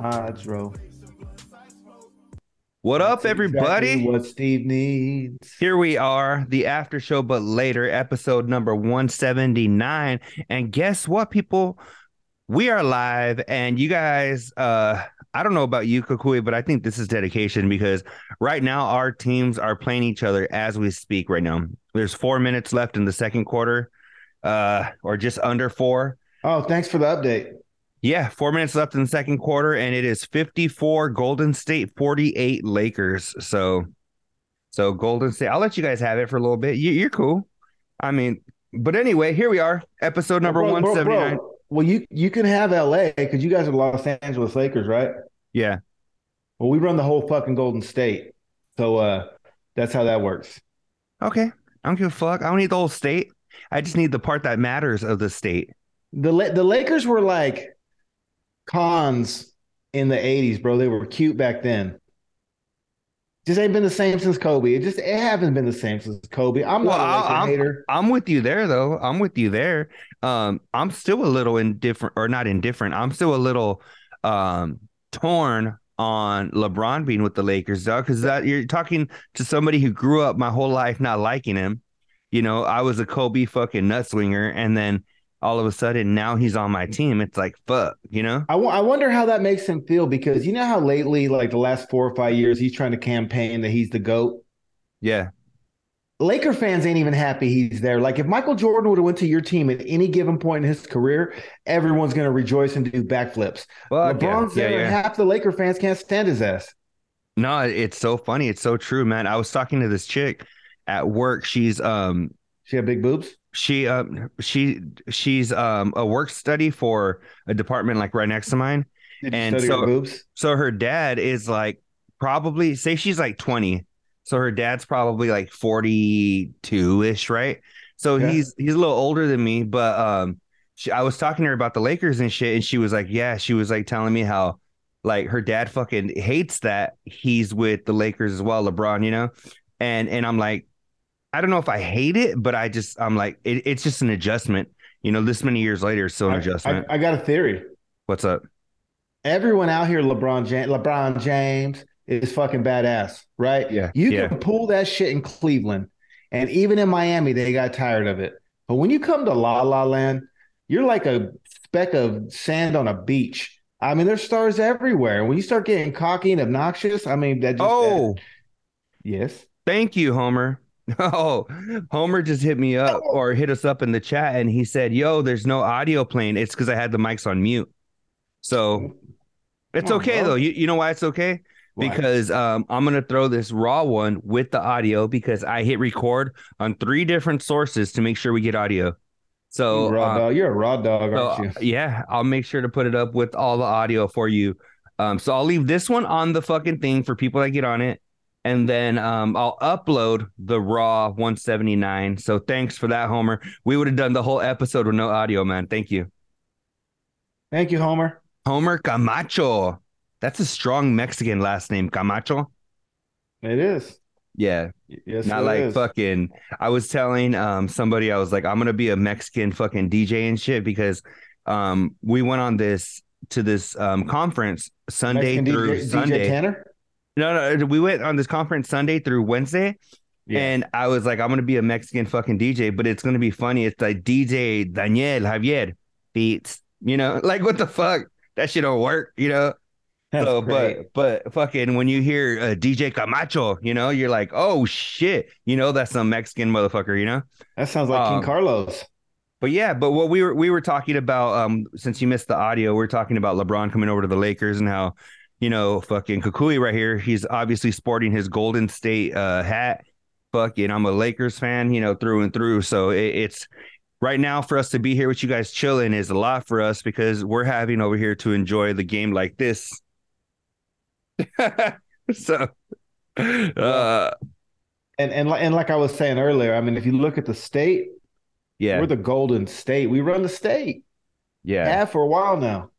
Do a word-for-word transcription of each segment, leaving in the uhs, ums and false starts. odds, bro. What up, That's everybody? Exactly what Steve needs. Here we are, the after show, but later, episode number one seventy-nine. And guess what, people? We are live, and you guys, uh, I don't know about you, Kukui, but I think this is dedication because right now our teams are playing each other as we speak right now. There's four minutes left in the second quarter, uh, or just under four. Oh, thanks for the update. Yeah, four minutes left in the second quarter, and it is fifty-four Golden State, forty-eight Lakers. So, so Golden State, I'll let you guys have it for a little bit. You, you're cool. I mean, but anyway, here we are, episode number bro, bro, one seventy-nine. Bro. Well, you you can have L A because you guys are Los Angeles Lakers, right? Yeah. Well, we run the whole fucking Golden State. So uh, that's how that works. Okay. I don't give a fuck. I don't need the whole state. I just need the part that matters of the state. The the Lakers were like cons in the eighties, bro. They were cute back then. Just ain't been the same since Kobe. It just it hasn't been the same since Kobe. I'm not well, a Laker I'm, hater. I'm with you there, though. I'm with you there. Um, I'm still a little indifferent, or not indifferent. I'm still a little um, torn on LeBron being with the Lakers, dog, because that you're talking to somebody who grew up my whole life not liking him. You know, I was a Kobe fucking nutswinger, and then all of a sudden now he's on my team. It's like, fuck, you know? I, w- I wonder how that makes him feel because you know how lately, like the last four or five years, he's trying to campaign that he's the GOAT? Yeah. Laker fans ain't even happy he's there. Like if Michael Jordan would have went to your team at any given point in his career, everyone's going to rejoice and do backflips. Fuck LeBron's yeah. Yeah, there yeah. and half the Laker fans can't stand his ass. No, it's so funny. It's so true, man. I was talking to this chick at work. She's – um, she had big boobs? She um she she's um a work study for a department like right next to mine. Did you and study so her boobs? So her dad is like probably say she's like twenty. So her dad's probably like forty-two-ish, right? So yeah. he's he's a little older than me, but um she, I was talking to her about the Lakers and shit, and she was like, yeah, she was like telling me how like her dad fucking hates that he's with the Lakers as well, LeBron, you know? And and I'm like, I don't know if I hate it, but I just, I'm like, it, it's just an adjustment. You know, this many years later, it's still an I, adjustment. I, I got a theory. What's up? Everyone out here, LeBron James, LeBron James is fucking badass, right? Yeah. You yeah. can pull that shit in Cleveland. And even in Miami, they got tired of it. But when you come to La La Land, you're like a speck of sand on a beach. I mean, there's stars everywhere. When you start getting cocky and obnoxious, I mean, that just. Oh. That, yes. Thank you, Homer. Oh, Homer just hit me up or hit us up in the chat and he said, yo, there's no audio playing. It's because I had the mics on mute. So it's oh, okay, bro. though. You, you know why it's okay? Why? Because um, I'm going to throw this raw one with the audio because I hit record on three different sources to make sure we get audio. So you're a raw, um, dog. You're a raw dog, aren't so, you? Yeah, I'll make sure to put it up with all the audio for you. Um, so I'll leave this one on the fucking thing for people that get on it. And then um, I'll upload the raw one seventy-nine. So thanks for that, Homer. We would have done the whole episode with no audio, man. Thank you. Thank you, Homer. Homer Camacho. That's a strong Mexican last name, Camacho. It is. Yeah. Yes, Not it like is. fucking. I was telling um, somebody, I was like, I'm going to be a Mexican fucking D J and shit because um, we went on this to this um, conference Sunday Mexican through D J, Sunday. D J Tanner? No, no, we went on this conference Sunday through Wednesday, yeah. and I was like, I'm going to be a Mexican fucking D J, but it's going to be funny. It's like D J Daniel Javier beats, you know, like what the fuck? That shit don't work, you know? That's so, great. But but fucking when you hear uh, D J Camacho, you know, you're like, oh shit, you know, that's some Mexican motherfucker, you know? That sounds like um, King Carlos. But yeah, but what we were, we were talking about, um, since you missed the audio, we we're talking about LeBron coming over to the Lakers and how, you know, fucking Kukui right here. He's obviously sporting his Golden State uh, hat. Fucking, I'm a Lakers fan, you know, through and through. So it, it's right now for us to be here with you guys chilling is a lot for us because we're having over here to enjoy the game like this. so, uh, and and and like I was saying earlier, I mean, if you look at the state, yeah, we're the Golden State. We run the state, yeah, have for a while now.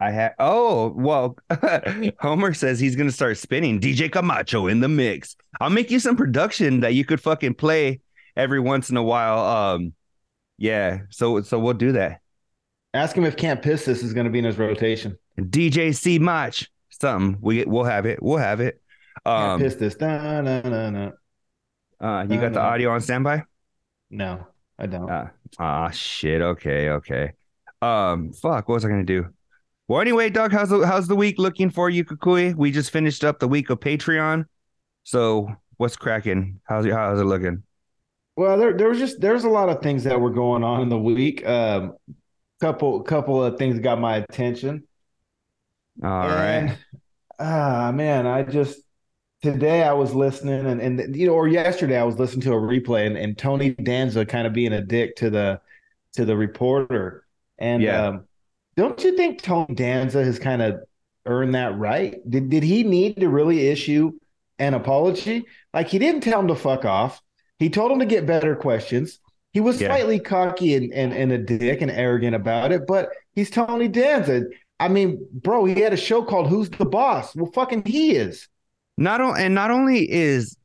I had oh well Homer says he's gonna start spinning D J Camacho in the mix. I'll make you some production that you could fucking play every once in a while. Um yeah, so so we'll do that. Ask him if Camp Piss This is going to be in his rotation. D J C Mach. Something. We, we'll have it. We'll have it. Um, Camp Piss This. Da, da, da, da. Uh, you da, got the da. audio on standby? No, I don't. Ah, uh, oh, shit. Okay, okay. Um, fuck, what was I going to do? Well, anyway, Doug, how's the, how's the week looking for you, Kukui? We just finished up the week of Patreon. So what's cracking? How's it, how's it looking? Well, there there was just there's a lot of things that were going on in the week. Um, couple couple of things got my attention. All and, right. Ah, uh, man, I just today I was listening and, and you know, or yesterday I was listening to a replay and, and Tony Danza kind of being a dick to the to the reporter. And yeah. um, don't you think Tony Danza has kind of earned that right? Did did he need to really issue an apology? Like, he didn't tell him to fuck off. He told him to get better questions. He was yeah. slightly cocky and, and, and a dick and arrogant about it, but he's Tony Danza. I mean, bro, he had a show called Who's the Boss? Well, fucking he is. Not on, and not only is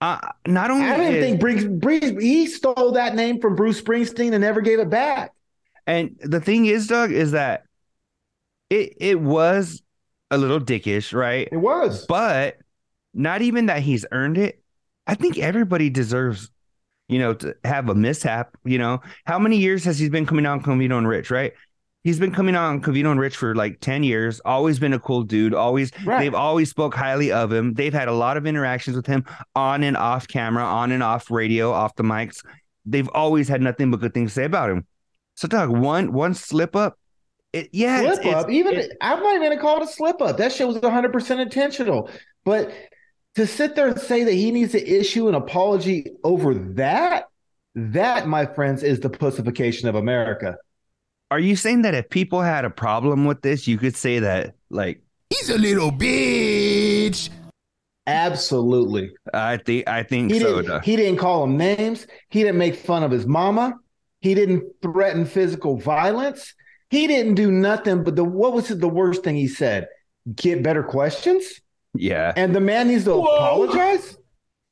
uh, – not only I didn't is, think Bruce, Bruce, he stole that name from Bruce Springsteen and never gave it back. And the thing is, Doug, is that it it was a little dickish, right? It was. But not even that he's earned it. I think everybody deserves, you know, to have a mishap. You know, how many years has he been coming on Covino and Rich, right? He's been coming on Covino and Rich for like ten years, always been a cool dude. Always. Right. They've always spoke highly of him. They've had a lot of interactions with him on and off camera, on and off radio, off the mics. They've always had nothing but good things to say about him. So Doug, one, one slip up. It, yeah. Slip it's, up. It's, even it's, I'm not even going to call it a slip up. That shit was one hundred percent intentional, but to sit there and say that he needs to issue an apology over that, that, my friends, is the pussification of America. Are you saying that if people had a problem with this, you could say that, like, he's a little bitch? Absolutely. I think I think he so. Didn't, he didn't call him names. He didn't make fun of his mama. He didn't threaten physical violence. He didn't do nothing. But the what was the worst thing he said? Get better questions? Yeah. And the man needs to Whoa. apologize?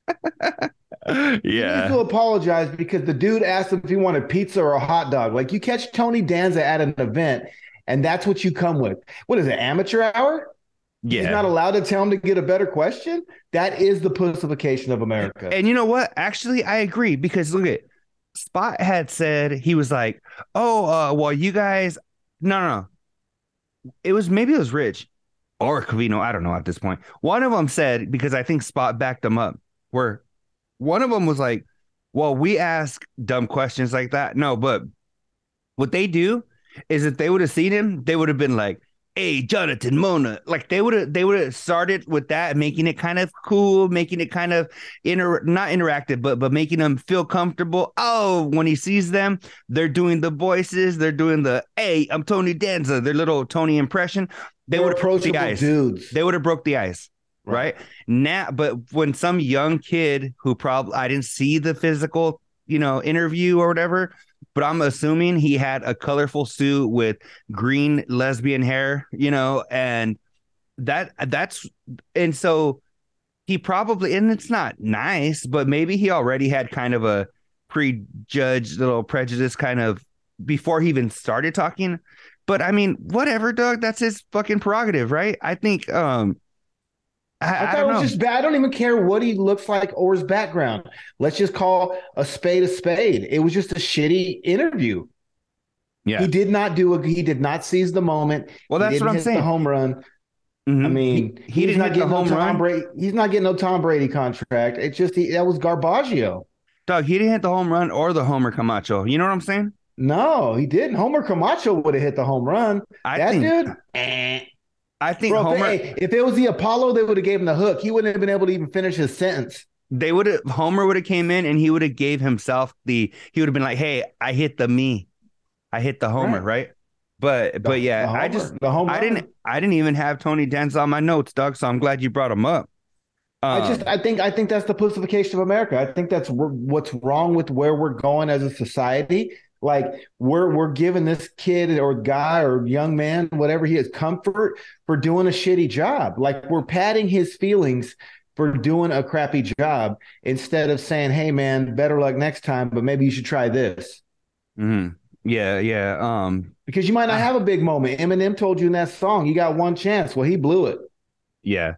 Yeah. He needs to apologize because the dude asked him if he wanted pizza or a hot dog. Like, you catch Tony Danza at an event, and that's what you come with. What is it, amateur hour? Yeah. He's not allowed to tell him to get a better question? That is the pussification of America. And you know what? Actually, I agree, because look at Spot had said, he was like, oh, uh, well, you guys – no, no, no. It was – maybe it was Rich. Or Covino, I don't know at this point. One of them said, because I think Spot backed them up, where one of them was like, well, we ask dumb questions like that. No, but what they do is if they would have seen him, they would have been like, hey, Jonathan Mona. Like, they would have they would have started with that, making it kind of cool, making it kind of inter- not interactive, but but making them feel comfortable. Oh, when he sees them, they're doing the voices, they're doing the, hey, I'm Tony Danza, their little Tony impression. They would have broke the ice. Dudes. They would have broke the ice, right? right? Now, but when some young kid who probably I didn't see the physical, you know, interview or whatever, but I'm assuming he had a colorful suit with green lesbian hair, you know, and that that's and so he probably, and it's not nice, but maybe he already had kind of a prejudged little prejudice kind of before he even started talking. But I mean, whatever, Doug, that's his fucking prerogative, right? I think um I, I thought I it was know. just bad. I don't even care what he looks like or his background. Let's just call a spade a spade. It was just a shitty interview. Yeah. He did not do a he did not seize the moment. Well, that's what I'm saying. The home run. Mm-hmm. I mean, he, he didn't not get no Tom Brady. He's not getting no Tom Brady contract. It's just he, that was Garbaggio. Doug, he didn't hit the home run or the Homer Camacho. You know what I'm saying? No, he didn't. Homer Camacho would have hit the home run. I that think, dude. Eh. I think Bro, Homer. If, hey, if it was the Apollo, they would have gave him the hook. He wouldn't have been able to even finish his sentence. They would have. Homer would have came in and he would have gave himself the. He would have been like, "Hey, I hit the me, I hit the Homer, right?" right? But the, but yeah, I just the home. I run. didn't. I didn't even have Tony Danza on my notes, Doug. So I'm glad you brought him up. Um, I just I think I think that's the pussification of America. I think that's what's wrong with where we're going as a society. Like, we're we're giving this kid or guy or young man, whatever he is, comfort for doing a shitty job. Like, we're padding his feelings for doing a crappy job instead of saying, hey, man, better luck next time, but maybe you should try this. Mm-hmm. Yeah, yeah. Um, because you might not have a big moment. Eminem told you in that song, you got one chance. Well, he blew it. Yeah.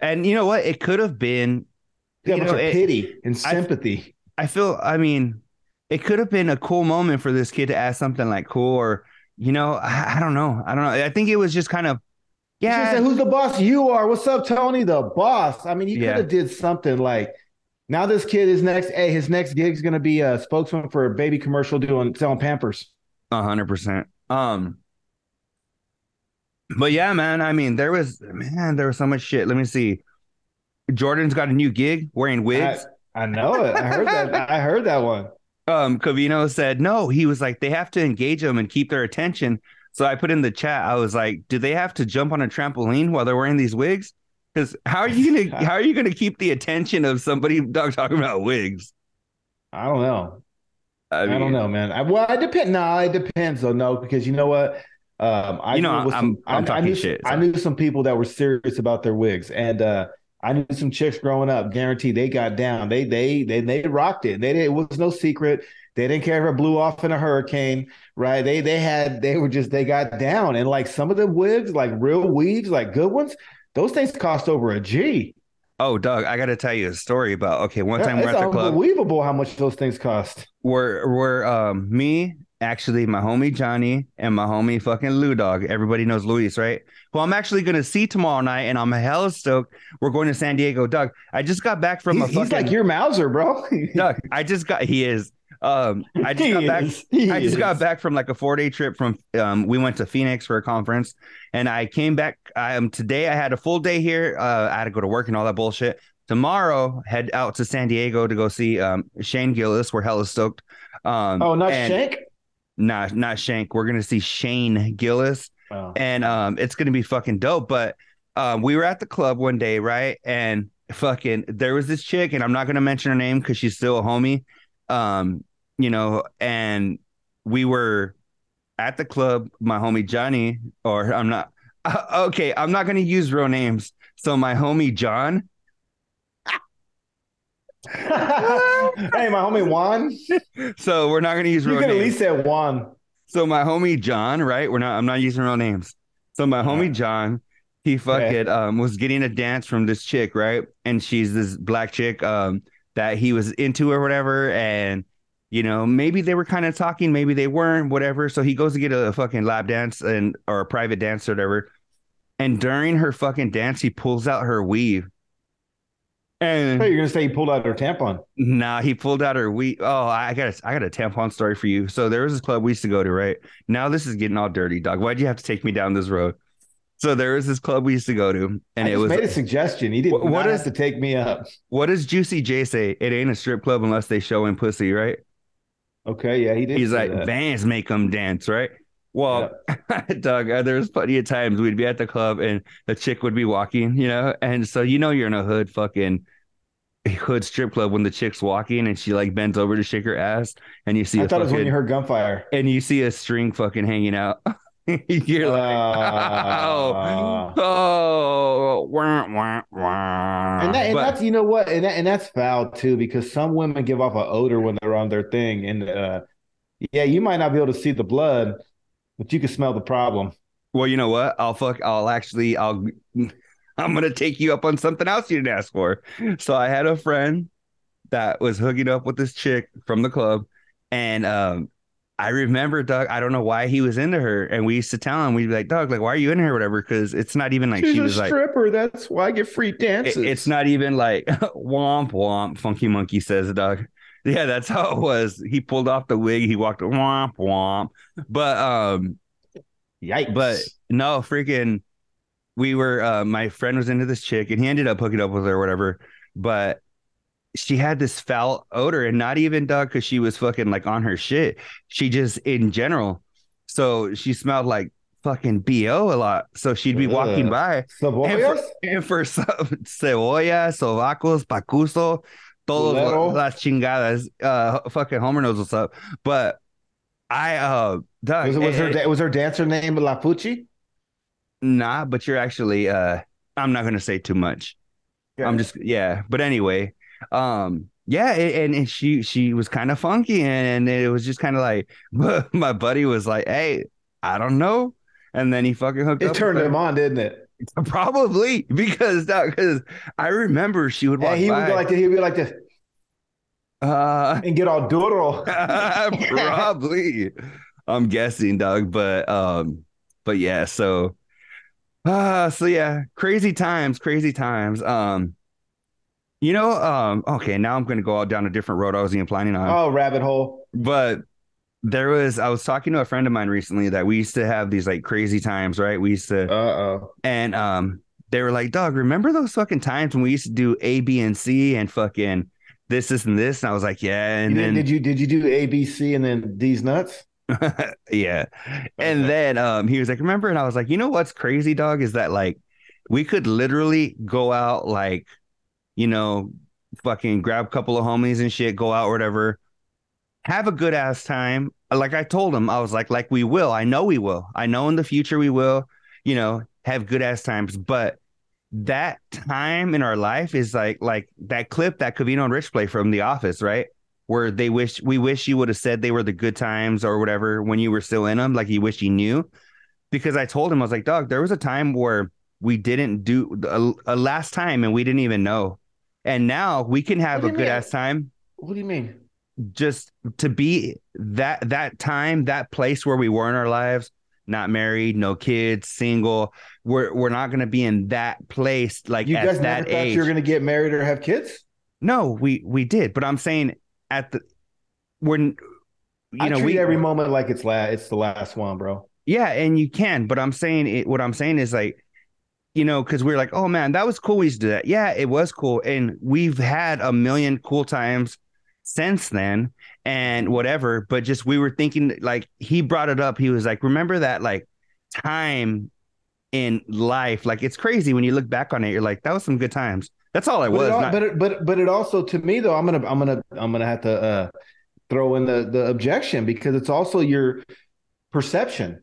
And you know what? It could have been yeah, you know, it, pity and sympathy. I, I feel, I mean, it could have been a cool moment for this kid to ask something like cool or, you know, I, I don't know. I don't know. I think it was just kind of, yeah. Said, who's the boss? You are. What's up, Tony? The boss. I mean, you yeah. could have did something like, now this kid is next. Hey, his next gig is going to be a spokesman for a baby commercial doing selling Pampers. A hundred percent. Um, but yeah, man. I mean, there was man, there was so much shit. Let me see. Jordan's got a new gig wearing wigs. I, I know it. I heard that. I heard that one. Um, Covino said no. He was like, they have to engage them and keep their attention. So I put in the chat. I was like, do they have to jump on a trampoline while they're wearing these wigs? Because how are you gonna how are you gonna keep the attention of somebody talking about wigs? I don't know. I, mean, I don't know, man. I, well, it depends. No, nah, it depends though. No, because you know what? Um, I you know, I'm, some, I'm, I'm I, talking I knew, shit. So. I knew some people that were serious about their wigs, and uh, I knew some chicks growing up. Guaranteed, they got down. They they they they rocked it. They it was no secret. They didn't care if it blew off in a hurricane, right? They they had they were just they got down, and like some of the wigs, like real weaves, like good ones. Those things cost over a G. Oh, Doug, I got to tell you a story about, okay, one time yeah, we're at the club. It's unbelievable how much those things cost. We're, we're um, me, actually, my homie Johnny, and my homie fucking Lou Dog. Everybody knows Luis, right? Who I'm actually going to see tomorrow night, and I'm hella stoked. We're going to San Diego. Doug, I just got back from he's, a fucking... He's like your Mauser, bro. Doug, I just got... He is. Um, I just got back. He I just is. got back from like a four day trip from. Um, we went to Phoenix for a conference, and I came back. Um, today I had a full day here. Uh, I had to go to work and all that bullshit. Tomorrow, head out to San Diego to go see um Shane Gillis. We're hella stoked. Um, oh, not Shank. Nah, not Shank. We're gonna see Shane Gillis, oh. and um, it's gonna be fucking dope. But um, we were at the club one day, right? And fucking, there was this chick, and I'm not gonna mention her name because she's still a homie. Um, you know, and we were at the club, my homie Johnny, or I'm not, uh, okay, I'm not going to use real names. So my homie John. Hey, my homie Juan. So we're not going to use real names. You can at least say Juan. So my homie John, right? We're not, I'm not using real names. So my yeah. homie John, he fucking okay. um, was getting a dance from this chick, right? And she's this black chick, um, that he was into or whatever. And, you know, maybe they were kind of talking, maybe they weren't, whatever. So he goes to get a, a fucking lap dance and or a private dance or whatever. And during her fucking dance, he pulls out her weave. And oh, you're going to say he pulled out her tampon. Nah, he pulled out her weave. Oh, I got a, I got a tampon story for you. So there was this club we used to go to, right? Now this is getting all dirty, dog. Why'd you have to take me down this road? So there was this club we used to go to, and I it was made a suggestion. He didn't want us to take me up. What does Juicy J say? It ain't a strip club unless they show in pussy, right? Okay, yeah, he did. He's like, that. Bands make them dance, right? Well, yep. Doug, there's plenty of times we'd be at the club and the chick would be walking, you know, and so you know you're in a hood fucking hood strip club when the chick's walking and she like bends over to shake her ass, and you see. I thought fucking, it was when you heard gunfire, and you see a string fucking hanging out. You're like, oh, uh, oh, wah, wah, wah. And, that, and but, that's, you know what, and, that, and that's foul too, because some women give off an odor when they're on their thing, and uh, yeah, you might not be able to see the blood, but you can smell the problem. Well, you know what? I'll fuck. I'll actually. I'll. I'm gonna take you up on something else you didn't ask for. So I had a friend that was hooking up with this chick from the club, and um. I remember, Doug, I don't know why he was into her. And we used to tell him, we'd be like, Doug, like, why are you in here? Whatever. Cause it's not even like she's she was a stripper. Like, that's why I get free dances. It, it's not even like womp womp, Funky Monkey says, Doug. Yeah, that's how it was. He pulled off the wig. He walked womp womp. But, um, yikes. But no, freaking, we were, uh, my friend was into this chick and he ended up hooking up with her or whatever. But she had this foul odor, and not even, Doug, because she was fucking like on her shit. She just in general. So she smelled like fucking B O a lot. So she'd be walking uh, by. Cebollas? And for, and for some cebollas, sobacos, pacuso, todos Lero. Las chingadas. Uh, fucking Homer knows what's up. But I, uh, Doug. Was, it, was, it, her, it, was her dancer name La Pucci? Nah, but you're actually, uh, I'm not going to say too much. Yeah. I'm just, yeah. But anyway. Um, Yeah, and, and she she was kind of funky, and it was just kind of like, my buddy was like, "Hey, I don't know," and then he fucking hooked it up. It turned him on, didn't it? Probably, because because I remember she would walk yeah, he by. Would go like this, he would be like this, uh, and get all duro. Probably, I'm guessing, dog. But um, but yeah, so uh, so yeah, crazy times, crazy times. Um. You know, um, okay, now I'm going to go all down a different road I wasn't even planning on. Oh, rabbit hole. But there was, I was talking to a friend of mine recently that we used to have these like crazy times, right? We used to, uh-oh. And um, they were like, dog, remember those fucking times when we used to do A, B, and C and fucking this, this, and this? And I was like, yeah. And you then did you, did you do A, B, C and then these nuts? Yeah. Okay. And then um, he was like, remember? And I was like, you know, what's crazy, dog, is that like, we could literally go out like, you know, fucking grab a couple of homies and shit, go out or whatever, have a good ass time. Like I told him, I was like, like we will, I know we will, I know in the future we will, you know, have good ass times. But that time in our life is like, like that clip that Covino and Rich play from The Office, right? Where they wish, we wish you would have said they were the good times or whatever when you were still in them, like you wish you knew. Because I told him, I was like, dog, there was a time where we didn't do a, a last time and we didn't even know. And now we can have a good mean? ass time. What do you mean? Just to be that that time, that place where we were in our lives, not married, no kids, single. We're we're not gonna be in that place like you at guys that never age. Thought you were gonna get married or have kids? No, we we did, but I'm saying at the when you I know treat we every moment like it's la- it's the last one, bro. Yeah, and you can, but I'm saying it. What I'm saying is like, you know, because we we're like, oh man, that was cool. We used to do that. Yeah, it was cool. And we've had a million cool times since then and whatever. But just we were thinking, like, he brought it up. He was like, remember that, like, time in life? Like, it's crazy when you look back on it. You're like, that was some good times. That's all I was. But it all, not- but, it, but but it also, to me, though, I'm going to I'm going to I'm going to have to uh, throw in the, the objection, because it's also your perception.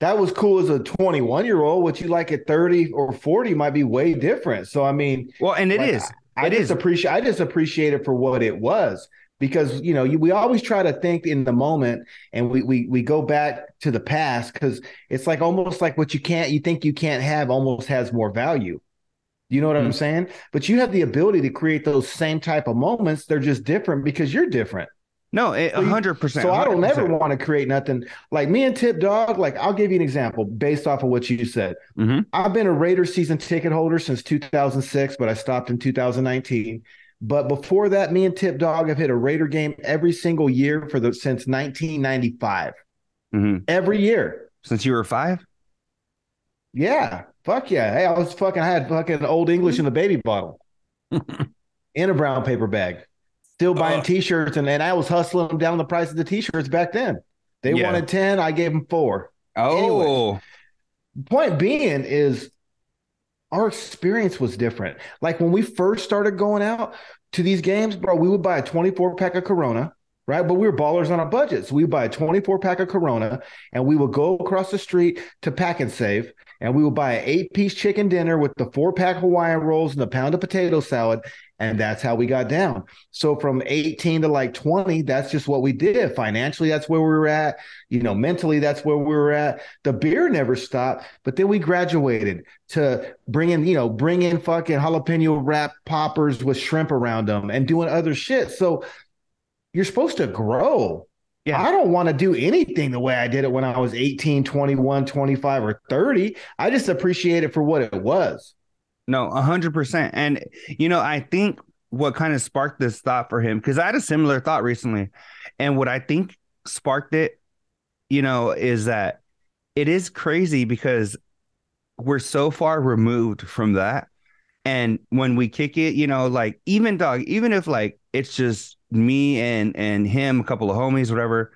That was cool as a twenty-one-year-old. What you like at thirty or forty might be way different. So, I mean, well, and it like, is. I, I it just is. appreciate. I just appreciate it for what it was, because you know you, we always try to think in the moment, and we we we go back to the past because it's like almost like what you can't you think you can't have almost has more value. You know what mm-hmm. I'm saying? But you have the ability to create those same type of moments. They're just different because you're different. No, one hundred percent. So I don't ever want to create nothing like me and Tip Dog. Like, I'll give you an example based off of what you said. Mm-hmm. I've been a Raiders season ticket holder since two thousand six, but I stopped in two thousand nineteen. But before that, me and Tip Dog have hit a Raider game every single year for the since nineteen ninety-five. Mm-hmm. Every year. Since you were five? Yeah. Fuck yeah. Hey, I was fucking, I had fucking Old English in the baby bottle in a brown paper bag. Still buying oh. T-shirts, and, and I was hustling down the price of the T-shirts back then. They yeah. wanted ten, I gave them four. Oh, anyway, point being is our experience was different. Like when we first started going out to these games, bro, we would buy a twenty-four pack of Corona, right? But we were ballers on a budget, so we would buy a twenty-four pack of Corona, and we would go across the street to Pack and Save, and we would buy an eight-piece chicken dinner with the four-pack Hawaiian rolls and a pound of potato salad. And that's how we got down. So from eighteen to like twenty, that's just what we did. Financially, that's where we were at. You know, mentally, that's where we were at. The beer never stopped. But then we graduated to bring in, you know, bring in fucking jalapeno wrap poppers with shrimp around them and doing other shit. So you're supposed to grow. Yeah. I don't want to do anything the way I did it when I was eighteen, twenty-one, twenty-five, or thirty. I just appreciate it for what it was. No, one hundred percent. And, you know, I think what kind of sparked this thought for him, because I had a similar thought recently. And what I think sparked it, you know, is that it is crazy because we're so far removed from that. And when we kick it, you know, like even dog, even if like it's just me and and him, a couple of homies, whatever,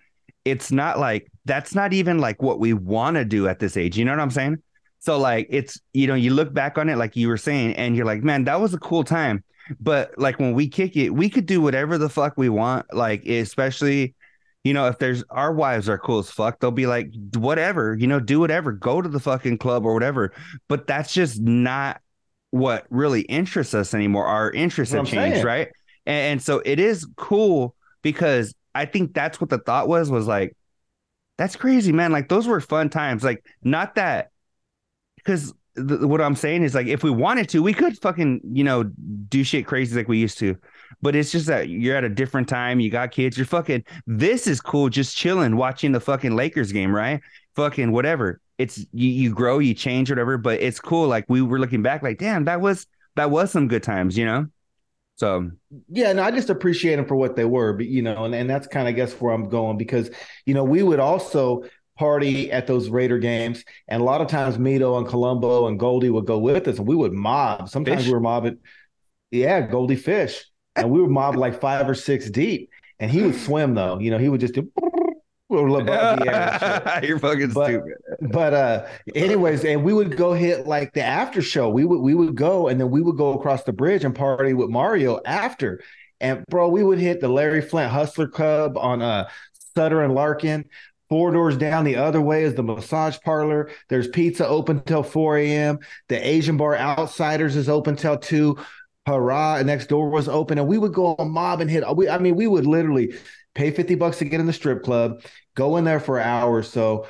it's not like that's not even like what we want to do at this age. You know what I'm saying? So like, it's, you know, you look back on it, like you were saying, and you're like, man, that was a cool time. But like when we kick it, we could do whatever the fuck we want. Like, especially, you know, if there's our wives are cool as fuck, they'll be like, whatever, you know, do whatever, go to the fucking club or whatever. But that's just not what really interests us anymore. Our interests have changed, right? And, and so it is cool because I think that's what the thought was, was like, that's crazy, man. Like, those were fun times. Like, not that, because th- what I'm saying is, like, if we wanted to, we could fucking, you know, do shit crazy like we used to. But it's just that you're at a different time. You got kids. You're fucking, this is cool. Just chilling, watching the fucking Lakers game, right? Fucking whatever. It's you, you grow, you change, whatever. But it's cool. Like, we were looking back like, damn, that was that was some good times, you know? So, yeah, no, I just appreciate them for what they were, but, you know, and, and that's kind of, I guess, where I'm going, because, you know, we would also party at those Raider games. And a lot of times Mito and Columbo and Goldie would go with us, and we would mob. Sometimes Fish. We were mobbing. Yeah, Goldie Fish. And we would mob like five or six deep. And he would swim, though. You know, he would just do. You're fucking but, stupid. But uh, anyways, and we would go hit like the after show. We would we would go, and then we would go across the bridge and party with Mario after. And bro, we would hit the Larry Flint Hustler Club on uh Sutter and Larkin. Four doors down the other way is the massage parlor. There's pizza open till four a.m. The Asian Bar Outsiders is open till two. Hurrah! Next door was open, and we would go on mob and hit. We, I mean, we would literally pay fifty bucks to get in the strip club, go in there for an hour or so,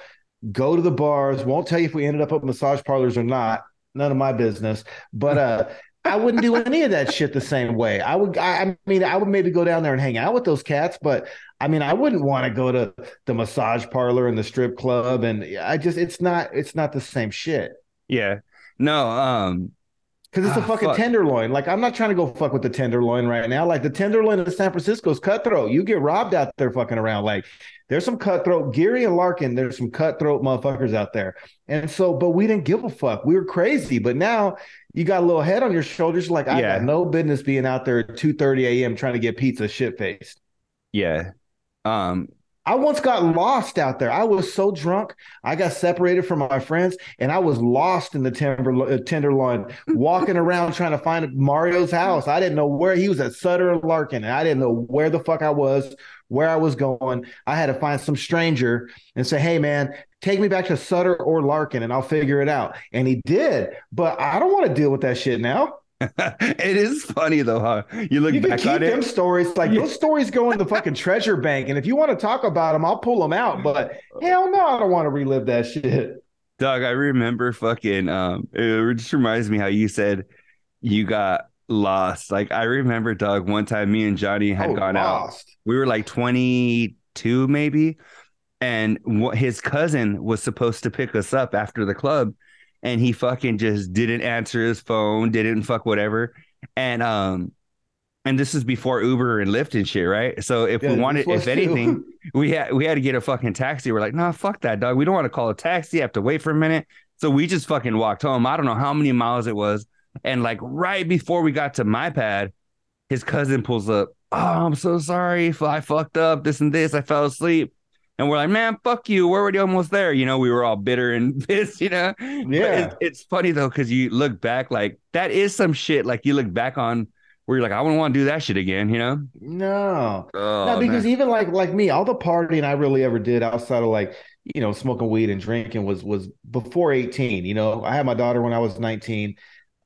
go to the bars. Won't tell you if we ended up at massage parlors or not. None of my business. But uh, I wouldn't do any of that shit the same way. I would. I, I mean, I would maybe go down there and hang out with those cats, but I mean, I wouldn't want to go to the massage parlor and the strip club. And I just, it's not, it's not the same shit. Yeah. No. Um. Because it's ah, a fucking fuck. Tenderloin. Like, I'm not trying to go fuck with the Tenderloin right now. Like, the Tenderloin of San Francisco's cutthroat. You get robbed out there fucking around. Like, there's some cutthroat. Geary and Larkin, there's some cutthroat motherfuckers out there. And so, but we didn't give a fuck. We were crazy. But now you got a little head on your shoulders. Like, I yeah. got no business being out there at two thirty a.m. trying to get pizza shit-faced. Yeah. Um. I once got lost out there. I was so drunk. I got separated from my friends, and I was lost in the timber, uh, Tenderloin, walking around trying to find Mario's house. I didn't know where he was at Sutter and Larkin, and I didn't know where the fuck I was, where I was going. I had to find some stranger and say, hey, man, take me back to Sutter or Larkin, and I'll figure it out. And he did, but I don't want to deal with that shit now. It is funny though, huh? You look you back keep on it. Them stories, like yeah. those stories go in the fucking treasure bank, and if you want to talk about them, I'll pull them out. But hell no, I don't want to relive that shit. Doug, I remember fucking. Um, it just reminds me how you said you got lost. Like I remember, Doug, one time me and Johnny had oh, gone lost. out. We were like twenty-two maybe, and what his cousin was supposed to pick us up after the club. And he fucking just didn't answer his phone, didn't fuck whatever. And um, and this is before Uber and Lyft and shit, right? So if yeah, we wanted, if anything, we had we had to get a fucking taxi. We're like, nah, fuck that, dog. We don't want to call a taxi. I have to wait for a minute. So we just fucking walked home. I don't know how many miles it was. And like right before we got to my pad, his cousin pulls up. Oh, I'm so sorry. I fucked up this and this. I fell asleep. And we're like, man, fuck you. We're already almost there. You know, we were all bitter and pissed, you know? Yeah. It's, it's funny, though, because you look back like that is some shit. Like you look back on where you're like, I wouldn't want to do that shit again, you know? No. Oh, no, because man. even like like me, all the partying I really ever did outside of like, you know, smoking weed and drinking was was before eighteen. You know, I had my daughter when I was nineteen.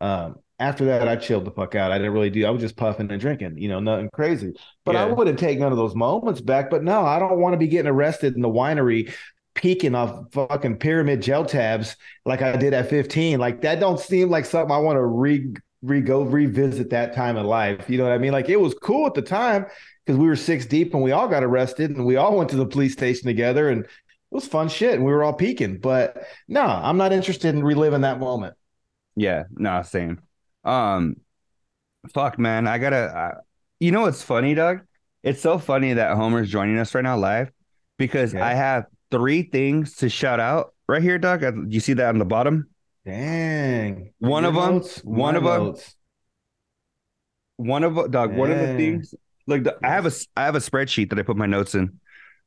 Um, after that, I chilled the fuck out. I didn't really do. I was just puffing and drinking, you know, nothing crazy. But yeah. I wouldn't take none of those moments back. But no, I don't want to be getting arrested in the winery, peeking off fucking pyramid gel tabs like I did at fifteen. Like that don't seem like something I want to re re go revisit that time in life. You know what I mean? Like it was cool at the time because we were six deep and we all got arrested and we all went to the police station together and it was fun shit and we were all peeking. But no, I'm not interested in reliving that moment. Yeah, no, same. Um, fuck, man, I gotta, uh, you know, what's funny, Doug? It's so funny that Homer's joining us right now live because okay. I have three things to shout out right here, Doug. I, you see that on the bottom? Dang. One of them, one of them, one of Doug, one of the things like the, I have a, I have a spreadsheet that I put my notes in.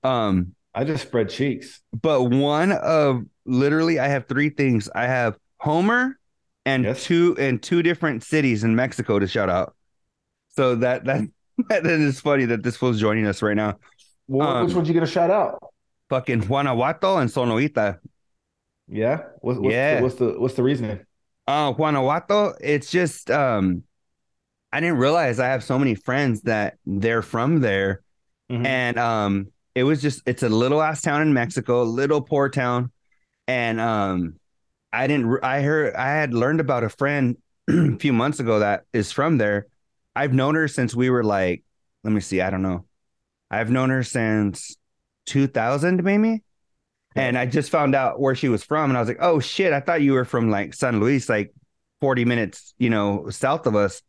Um, I just spread cheeks, but one of literally, I have three things. I have Homer. And yes. two and two different cities in Mexico to shout out. So that that that is funny that this fool's joining us right now. Well, um, which one's you gonna shout out? Fucking Guanajuato and Sonoita. Yeah. What's, what's yeah. The, what's the what's the reasoning? Uh, Guanajuato. It's just um, I didn't realize I have so many friends that they're from there. Mm-hmm. And um, it was just, it's a little ass town in Mexico, a little poor town. And um, I didn't, I heard, I had learned about a friend a few months ago that is from there. I've known her since we were like, let me see, I don't know. I've known her since two thousand maybe. And I just found out where she was from. And I was like, oh shit, I thought you were from like San Luis, like forty minutes, you know, south of us.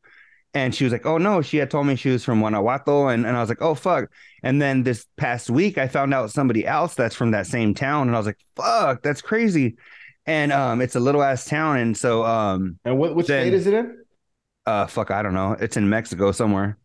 And she was like, oh no, she had told me she was from Guanajuato. And, and I was like, oh fuck. And then this past week, I found out somebody else that's from that same town. And I was like, fuck, that's crazy. And um, it's a little ass town. And so, um, and what, which then, state is it in? Uh, fuck, I don't know. It's in Mexico somewhere.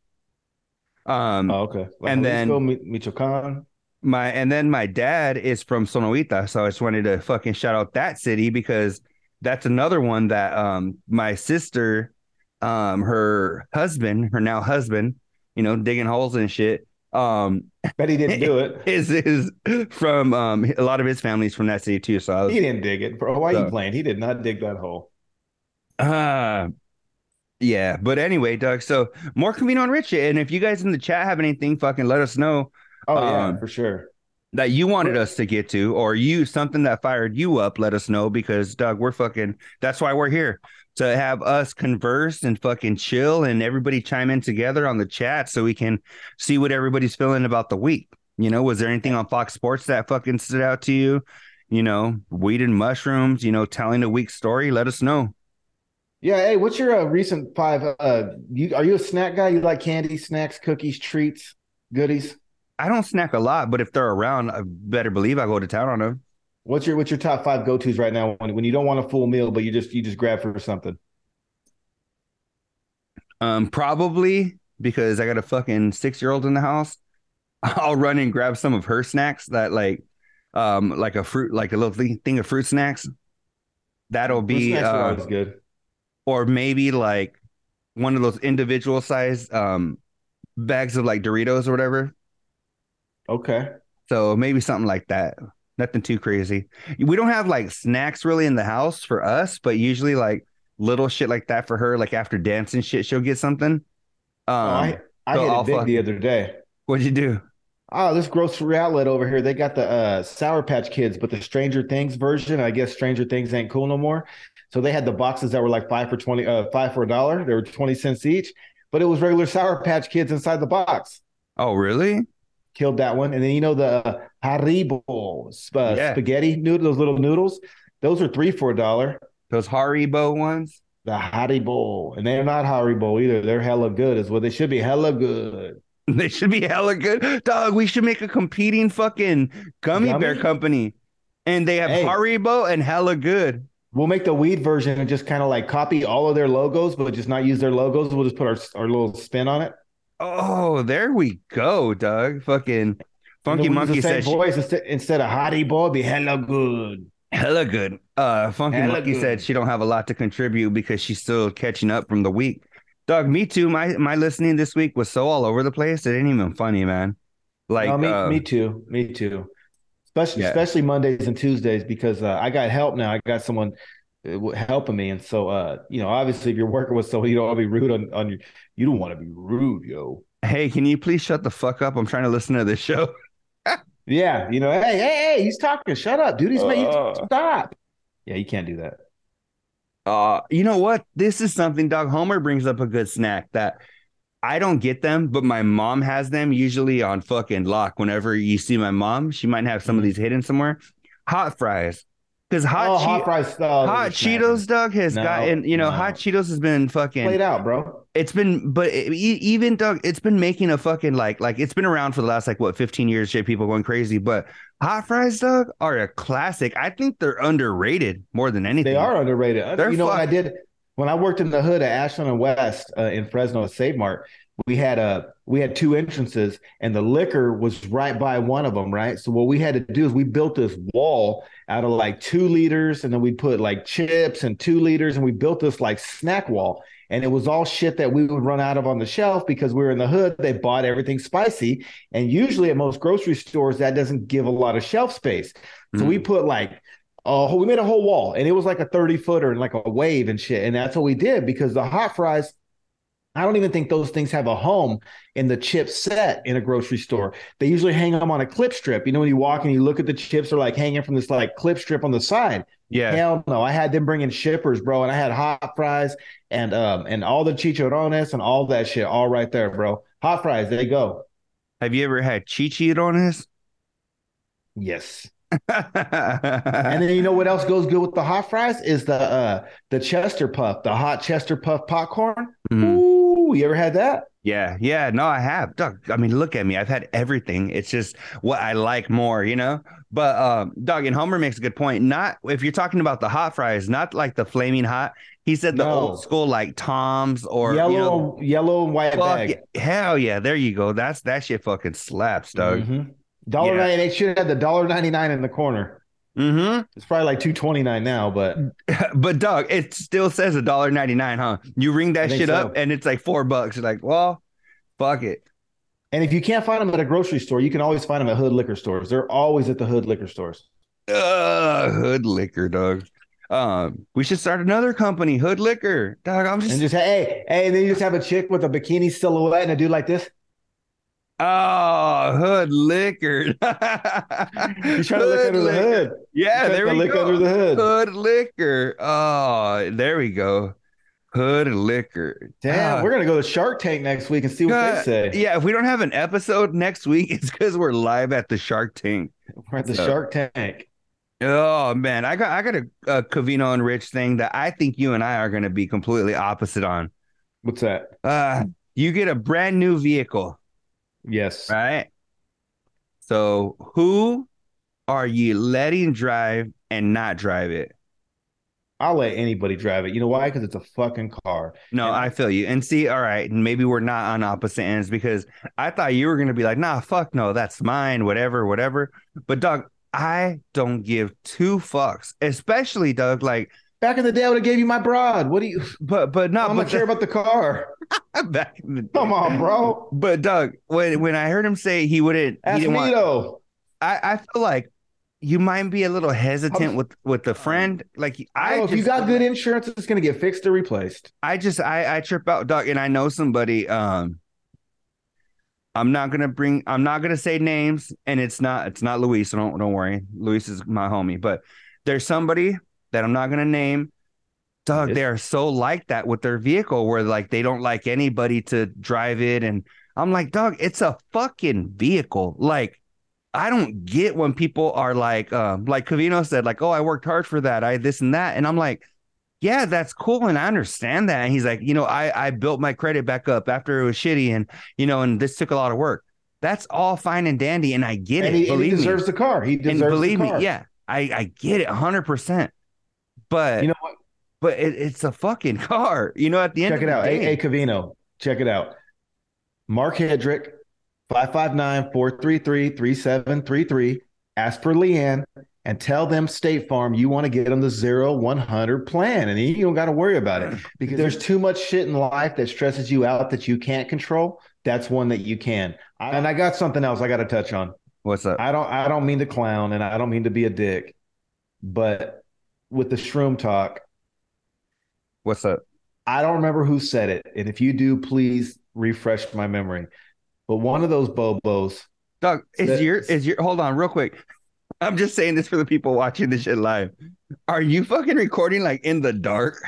Um, oh, okay. Like, and then Michoacan. My and then my dad is from Sonoita, so I just wanted to fucking shout out that city because that's another one that um my sister, um her husband, her now husband, you know, digging holes and shit. Um, but he didn't do it. Is is from um a lot of his family's from that city too. So I was, he didn't dig it, bro. Why so, are you playing? He did not dig that hole. Uh yeah. But anyway, Doug. So more Covino and Rich, and if you guys in the chat have anything, fucking let us know. Oh yeah, um, for sure. That you wanted us to get to, or you something that fired you up, let us know because Doug, we're fucking. That's why we're here to have us converse and fucking chill, and everybody chime in together on the chat so we can see what everybody's feeling about the week. You know, was there anything on Fox Sports that fucking stood out to you? You know, weed and mushrooms. You know, telling a weak story. Let us know. Yeah. Hey, what's your uh, recent five? Uh, you are you a snack guy? You like candy, snacks, cookies, treats, goodies? I don't snack a lot, but if they're around, I better believe I go to town on them. What's your what's your top five go-tos right now when, when you don't want a full meal, but you just you just grab for something? Um, probably because I got a fucking six-year-old in the house. I'll run and grab some of her snacks that like, um, like a fruit, like a little thing, thing of fruit snacks. That'll be snacks uh, always good. Or maybe like one of those individual size um bags of like Doritos or whatever. Okay. So maybe something like that. Nothing too crazy. We don't have like snacks really in the house for us, but usually like little shit like that for her. Like after dance and shit, she'll get something. Um, oh, I, I so hit I'll a big the other day. What'd you do? Oh, this grocery outlet over here. They got the uh, Sour Patch Kids, but the Stranger Things version. I guess Stranger Things ain't cool no more. So they had the boxes that were like five for twenty, uh, five for a dollar. They were twenty cents each, but it was regular Sour Patch Kids inside the box. Oh, really? Killed that one. And then, you know, the Haribo uh, yeah. spaghetti noodles, those little noodles, those are three for a dollar. Those Haribo ones? The Haribo. And they're not Haribo either. They're hella good is what they should be. Hella good. They should be hella good. Dog, we should make a competing fucking gummy, gummy? bear company. And they have hey. Haribo and hella good. We'll make the weed version and just kind of like copy all of their logos, but just not use their logos. We'll just put our, our little spin on it. Oh, there we go, Doug. Fucking Funky you know, Monkey says voice she, instead, instead of Haribo, be hella good. Hella good. Uh, Funky hella Monkey good. Said she don't have a lot to contribute because she's still catching up from the week. Doug, me too. My my listening this week was so all over the place. It ain't even funny, man. Like no, me, um, me too. Me too. Especially yeah. especially Mondays and Tuesdays because uh, I got help now. I got someone helping me, and so uh you know obviously if you're working with someone you don't want to be rude on, on your you don't want to be rude. Yo, hey, can you please shut the fuck up? I'm trying to listen to this show. Yeah, you know, hey hey hey, he's talking, shut up dude, he's uh, making stop. Yeah, you can't do that. Uh you know what, this is something Doug, Homer brings up a good snack that I don't get them, but my mom has them usually on fucking lock. Whenever you see my mom, she might have some of these hidden somewhere. Hot fries. Because hot, oh, che- hot, fries, oh, hot Cheetos, Doug, has no, gotten, you know, no. Hot Cheetos has been fucking played out, bro. It's been, but it, even Doug, it's been making a fucking like, like it's been around for the last like what fifteen years. Shit, people going crazy, but hot fries, Doug, are a classic. I think they're underrated more than anything. They are underrated. They're you know fuck- what I did when I worked in the hood at Ashland and West uh, in Fresno at Save Mart. We had a we had two entrances, and the liquor was right by one of them, right? So what we had to do is we built this wall out of like two liters, and then we put like chips and two liters, and we built this like snack wall. And it was all shit that we would run out of on the shelf because we were in the hood. They bought everything spicy, and usually at most grocery stores that doesn't give a lot of shelf space. So mm-hmm. we put like uh, we made a whole wall, and it was like a thirty footer and like a wave and shit. And that's what we did because the hot fries. I don't even think those things have a home in the chip set in a grocery store. They usually hang them on a clip strip. You know, when you walk and you look at the chips, they're like hanging from this like clip strip on the side. Yeah. Hell no. I had them bring in shippers, bro. And I had hot fries and um and all the chicharrones and all that shit all right there, bro. Hot fries, there you go. Have you ever had chicharrones? Yes. And then you know what else goes good with the hot fries is the uh the Chester puff, the hot Chester puff popcorn. Mm. Ooh, you ever had that? Yeah, yeah, no, I have. Dog, I mean, look at me. I've had everything. It's just what I like more, you know? But, um, dog, and Homer makes a good point. Not if you're talking about the hot fries, not like the flaming hot. He said the no. old school, like Tom's or yellow, you know, yellow and white fuck, bag. Hell yeah, there you go. That's that shit fucking slaps, dog. Mm-hmm. Dollar yeah. ninety-eight should have had the dollar ninety-nine in the corner. Mm-hmm. It's probably like two twenty-nine now, but but dog, it still says a dollar ninety-nine, huh? You ring that shit so. up and it's like four bucks. You're like, well, fuck it. And if you can't find them at a grocery store, you can always find them at hood liquor stores. They're always at the hood liquor stores. Uh hood liquor, dog. Um, we should start another company, hood liquor. Dog, I'm just and just hey, hey, and then you just have a chick with a bikini silhouette and a dude like this. Oh, hood liquor. You're trying to look under the hood. Yeah, there we go. Under the hood. Hood liquor. Oh, there we go. Hood liquor. Damn, uh, we're going to go to Shark Tank next week and see what uh, they say. Yeah, if we don't have an episode next week, it's because we're live at the Shark Tank. We're at the so. Shark Tank. Oh, man. I got I got a, a Covino and Rich thing that I think you and I are going to be completely opposite on. What's that? Uh, you get a brand new vehicle. Yes. Right. So who are you letting drive and not drive it? I'll let anybody drive it. You know why? Because it's a fucking car. No, and- I feel you. And see, all right, maybe we're not on opposite ends because I thought you were going to be like, nah, fuck no, that's mine, whatever, whatever. But, dog, I don't give two fucks, especially, dog, like, back in the day, I would have gave you my broad. What do you? But but no, I don't care about the car. Back in the day. Come on, bro. But Doug, when when I heard him say he wouldn't, he didn't want, I I feel like you might be a little hesitant I'm, with with the friend. Like I, oh, just, if you got good insurance, it's gonna get fixed or replaced. I just I I trip out, Doug, and I know somebody. Um, I'm not gonna bring. I'm not gonna say names, and it's not it's not Luis. So don't don't worry. Luis is my homie, but there's somebody that I'm not going to name, dog, they are so like that with their vehicle where like they don't like anybody to drive it. And I'm like, dog, it's a fucking vehicle. Like, I don't get when people are like, um, like Covino said, like, oh, I worked hard for that. I this and that. And I'm like, yeah, that's cool. And I understand that. And he's like, you know, I, I built my credit back up after it was shitty. And, you know, and this took a lot of work. That's all fine and dandy. And I get and it. He, believe he deserves me. the car. He deserves and believe the car. me. Yeah, I, I get it one hundred percent. But you know what? But it, it's a fucking car. You know, at the end check of it the out. Day. Hey, hey, Covino, check it out. Mark Hedrick, five five nine, four three three, three seven three three. Ask for Leanne and tell them State Farm you want to get them the zero one hundred plan. And you don't got to worry about it because there's too much shit in life that stresses you out that you can't control. That's one that you can. I, and I got something else I got to touch on. What's up? I don't, I don't mean to clown and I don't mean to be a dick, but with the shroom talk. What's up? I don't remember who said it. And if you do, please refresh my memory. But one of those Bobos. Doug, is that, your, is your, hold on real quick. I'm just saying this for the people watching this shit live. Are you fucking recording like in the dark?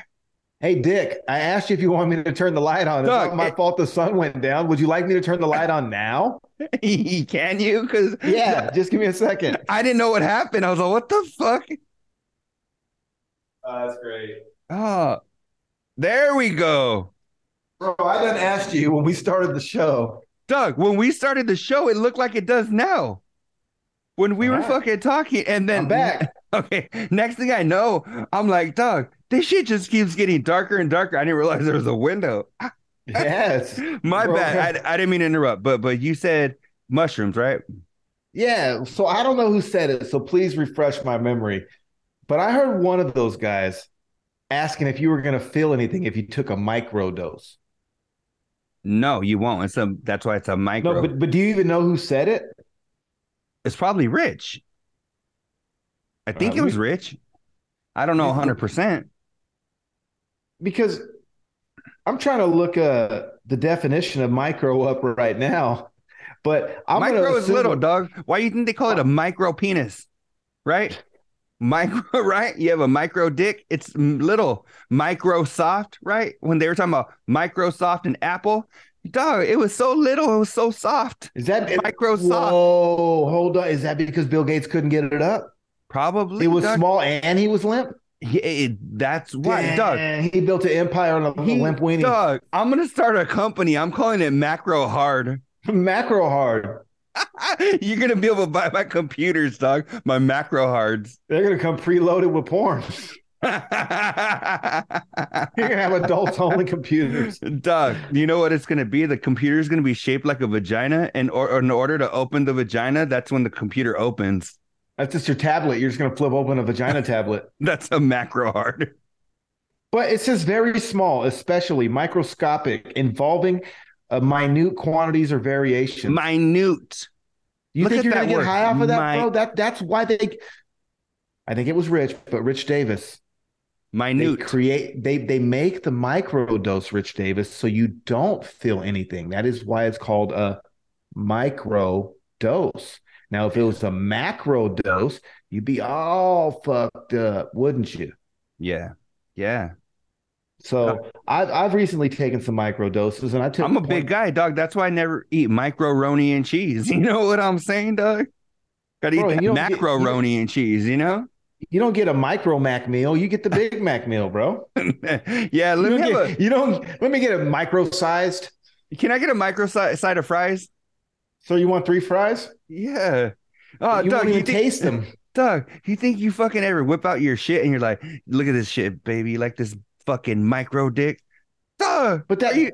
Hey, Dick, I asked you if you want me to turn the light on. Doug, it's not my it, fault the sun went down. Would you like me to turn the light on now? Can you? Cause yeah, Doug, just give me a second. I didn't know what happened. I was like, what the fuck? Oh, that's great. Oh, there we go. Bro, I done asked you when we started the show. Doug, when we started the show, it looked like it does now. When we All were right. fucking talking and then I'm back. Okay. Next thing I know, I'm like, Doug, this shit just keeps getting darker and darker. I didn't realize there was a window. Yes. My bro. bad. I, I didn't mean to interrupt, but but you said mushrooms, right? Yeah. So I don't know who said it. So please refresh my memory. But I heard one of those guys asking if you were going to feel anything if you took a micro dose. No, you won't. It's a, that's why it's a micro. No, but, but do you even know who said it? It's probably Rich. I think uh, it was we, Rich. I don't know one hundred percent. Because I'm trying to look uh the definition of micro up right now, but I'm micro is little, dog. Why do you think they call it a micro penis? Right? Micro, right? You have a micro dick. It's little. Microsoft, right? When they were talking about Microsoft and Apple, dog, it was so little. It was so soft. Is that Microsoft? Oh, hold on. Is that because Bill Gates couldn't get it up? Probably. It was dog. small and he was limp. He, that's why, yeah, Doug. He built an empire on a he, limp weenie. Doug, I'm gonna start a company. I'm calling it Macro Hard. Macro Hard. You're gonna be able to buy my computers, Doug. My Macro Hards. They're gonna come preloaded with porn. You're gonna have adults only computers, Doug. You know what it's gonna be? The computer is gonna be shaped like a vagina, and or, or in order to open the vagina, that's when the computer opens. That's just your tablet. You're just going to flip open a vagina tablet. That's a macro hard. But it says very small, especially microscopic, involving uh, minute quantities or variations. Minute. You Look think you're going to get high off of that, My- bro? That, that's why they – I think it was Rich, but Rich Davis. Minute. They, create, they, they make the microdose, Rich Davis, so you don't feel anything. That is why it's called a microdose. Now, if it was a macro dose, you'd be all fucked up, wouldn't you? Yeah, yeah. So uh, I've I've recently taken some micro doses, and I took. I'm a point- big guy, dog. That's why I never eat micro-roni and cheese. You know what I'm saying, dog? Got to eat that macro-roni and cheese. You know. You don't get a micro Mac meal. You get the big Mac meal, bro. Yeah, let you me have get, a, you don't. Let me get a micro-sized. Can I get a micro-sized side of fries? So you want three fries? Yeah. Oh, you Doug, you think, taste them. Doug, you think you fucking ever whip out your shit and you're like, look at this shit, baby, like this fucking micro dick. Doug, but that you,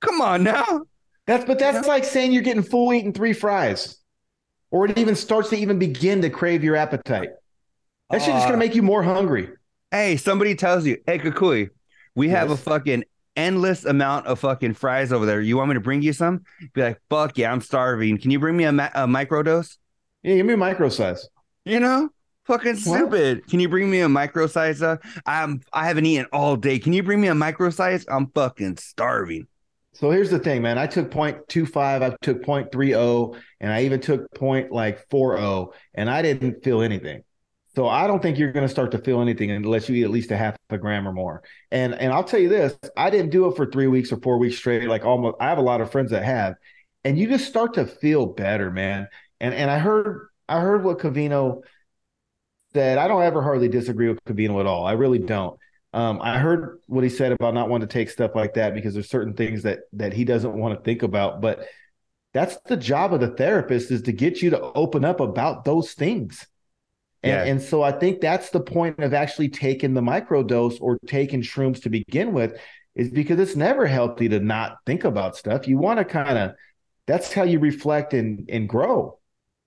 come on now. That's but that's you know? like saying you're getting full eating three fries, or it even starts to even begin to crave your appetite. That uh, shit is gonna make you more hungry. Hey, somebody tells you, hey, Kukui, we yes. have a fucking endless amount of fucking fries over there. You want me to bring you some? Be like, fuck yeah, I'm starving. Can you bring me a, ma- a micro dose? Yeah, give me a micro size. You know, fucking stupid. What? Can you bring me a micro size? Uh, I'm I haven't eaten all day. Can you bring me a micro size? I'm fucking starving. So here's the thing, man. I took point two five, I took point three oh, and I even took point like four oh, and I didn't feel anything. So I don't think you're going to start to feel anything unless you eat at least a half a gram or more. And and I'll tell you this, I didn't do it for three weeks or four weeks straight. Like almost, I have a lot of friends that have, and you just start to feel better, man. And and I heard I heard what Covino said. I don't ever hardly disagree with Covino at all. I really don't. Um, I heard what he said about not wanting to take stuff like that because there's certain things that that he doesn't want to think about. But that's the job of the therapist, is to get you to open up about those things. Yeah. And, and so I think that's the point of actually taking the microdose or taking shrooms to begin with, is because it's never healthy to not think about stuff. You want to kind of, that's how you reflect and, and grow.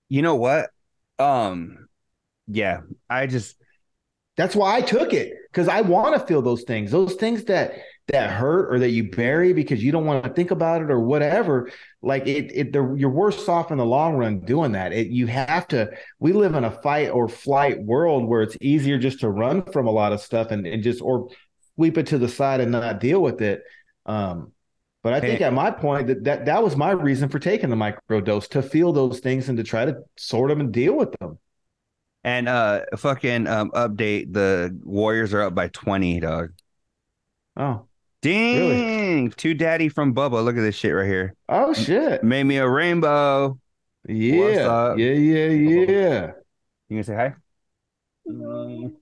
You know what? Um, yeah, I just, that's why I took it, because I want to feel those things, those things that, that hurt or that you bury because you don't want to think about it or whatever. Like it, it, the, you're worse off in the long run doing that. It, you have to, we live in a fight or flight world where it's easier just to run from a lot of stuff and, and just, or sweep it to the side and not deal with it. Um, but I think at my point that, that that was my reason for taking the microdose, to feel those things and to try to sort them and deal with them. And uh, fucking um, update. The Warriors are up by twenty, dog. Oh. Dang. Really? Two daddy from Bubba. Look at this shit right here. Oh, shit. Made me a rainbow. Yeah. Yeah, yeah, yeah. You gonna say hi? Um,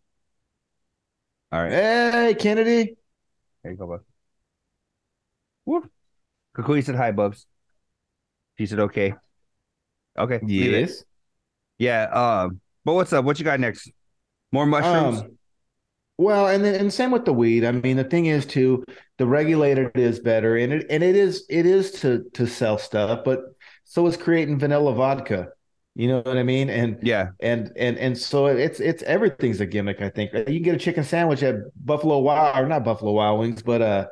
all right. Hey, Kennedy. There you go, bub. Whoop. Kukui said hi, bubs. She said okay. Okay. Yes. Yeah. Um. But what's up? What you got next? More mushrooms? Um, Well, and then, and same with the weed. I mean, the thing is, too, the regulated is better, and it and it is it is to to sell stuff, but so is creating vanilla vodka. You know what I mean? And yeah, and and and so it's it's everything's a gimmick. I think you can get a chicken sandwich at Buffalo Wild, or not Buffalo Wild Wings, but uh,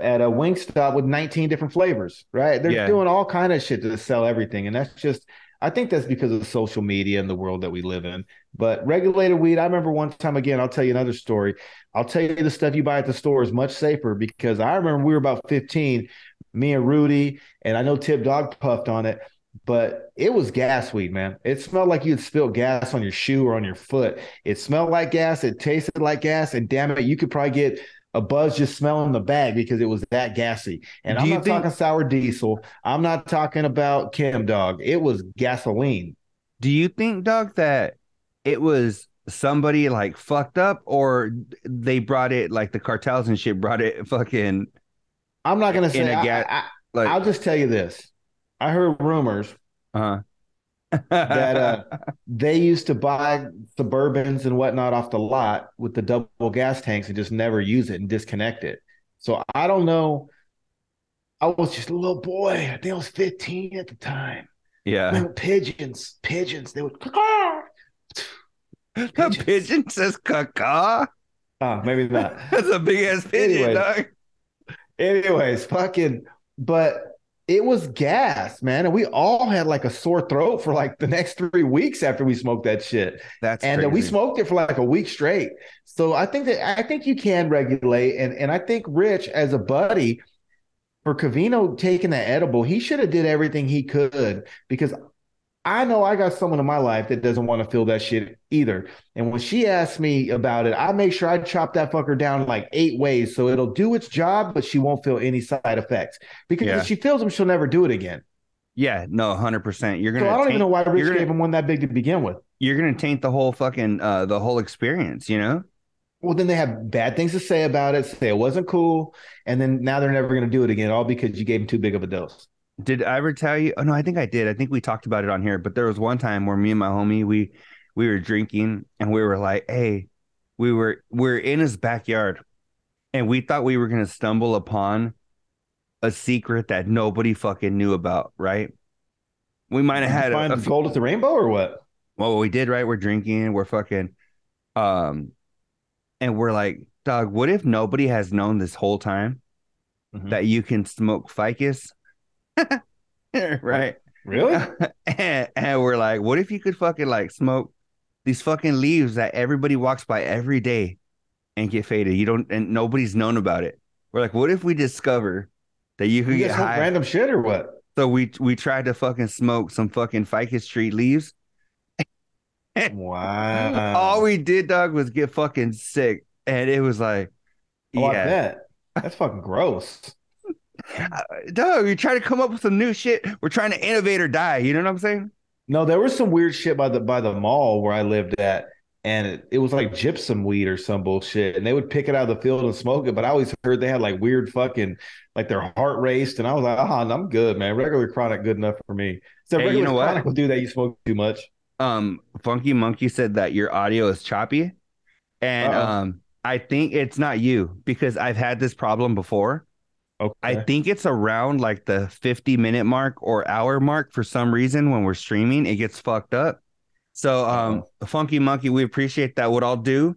at a Wingstop with nineteen different flavors. Right? They're yeah. doing all kind of shit to sell everything, and that's just I think that's because of social media and the world that we live in. But regulated weed, I remember one time, again, I'll tell you another story. I'll tell you the stuff you buy at the store is much safer, because I remember we were about fifteen, me and Rudy, and I know Tip Dog puffed on it, but it was gas weed, man. It smelled like you had spilled gas on your shoe or on your foot. It smelled like gas. It tasted like gas. And damn it, you could probably get a buzz just smelling the bag because it was that gassy. And Do I'm not think, talking sour diesel. I'm not talking about Chem Dog. It was gasoline. Do you think, Doug, that it was somebody like fucked up, or they brought it like the cartels and shit brought it fucking? I'm not gonna say. I, ga- I, I, like, I'll just tell you this. I heard rumors uh-huh. that uh, they used to buy Suburbans and whatnot off the lot with the double gas tanks and just never use it and disconnect it. So I don't know. I was just a little boy. I think I was fifteen at the time. Yeah. Little pigeons, pigeons. They would. Caw-caw. Pigeons. The pigeon says caw-caw. Oh, maybe not. That's a big ass pigeon, anyways, dog. Anyways, fucking. But it was gas, man. And we all had like a sore throat for like the next three weeks after we smoked that shit. That's and crazy. We smoked it for like a week straight. So I think that I think you can regulate. And, and I think Rich, as a buddy, for Covino taking that edible, he should have did everything he could, because I know I got someone in my life that doesn't want to feel that shit either. And when she asked me about it, I make sure I chop that fucker down like eight ways so it'll do its job, but she won't feel any side effects. Because yeah. if she feels them, she'll never do it again. Yeah, no, one hundred percent. You're gonna. So I don't taint, even know why Rich gonna, gave him one that big to begin with. You're gonna taint the whole fucking uh, the whole experience, you know. Well, then they have bad things to say about it. Say it wasn't cool, and then now they're never gonna do it again, all because you gave them too big of a dose. Did I ever tell you? Oh, no, I think I did. I think we talked about it on here, but there was one time where me and my homie, we we were drinking and we were like, hey, we were, we we're in his backyard, and we thought we were going to stumble upon a secret that nobody fucking knew about, right? We might have had find a, a gold at the rainbow or what? Well, we did, right? We're drinking, we're fucking, um, and we're like, dog, what if nobody has known this whole time mm-hmm. that you can smoke ficus? Right, really? and, and we're like, what if you could fucking like smoke these fucking leaves that everybody walks by every day and get faded? You don't, and nobody's known about it. We're like, what if we discover that you could you get high random shit or what? So we we tried to fucking smoke some fucking ficus tree leaves. Wow! All we did, dog, was get fucking sick, and it was like, oh, yeah, I bet. That's fucking gross. Uh, Doug, you try to come up with some new shit. We're trying to innovate or die. You know what I'm saying? No, there was some weird shit by the by the mall where I lived at, and it, it was like gypsum weed or some bullshit. And they would pick it out of the field and smoke it. But I always heard they had like weird fucking, like their heart raced, and I was like, ah, oh, I'm good, man. Regular chronic, good enough for me. So hey, regular you know chronic what? Will do that. You smoke too much. Um, Funky Monkey said that your audio is choppy, and Uh-oh. um, I think it's not you, because I've had this problem before. Okay. I think it's around like the fifty minute mark or hour mark. For some reason, when we're streaming, it gets fucked up. So um, oh. Funky Monkey, we appreciate that. What I'll do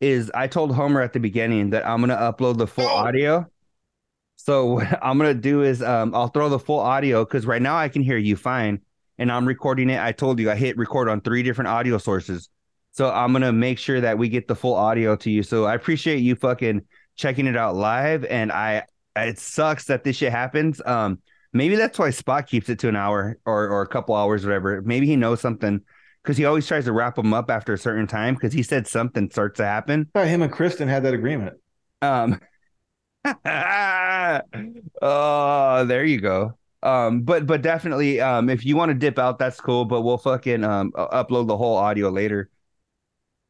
is I told Homer at the beginning that I'm going to upload the full oh. audio. So what I'm going to do is um, I'll throw the full audio, because right now I can hear you fine and I'm recording it. I told you I hit record on three different audio sources. So I'm going to make sure that we get the full audio to you. So I appreciate you fucking checking it out live. And I, It sucks that this shit happens. Um, maybe that's why Spot keeps it to an hour or, or a couple hours, whatever. Maybe he knows something, because he always tries to wrap them up after a certain time, because he said something starts to happen. Him and Kristen had that agreement. Um, oh, there you go. Um, but but definitely, um, if you want to dip out, that's cool. But we'll fucking um upload the whole audio later.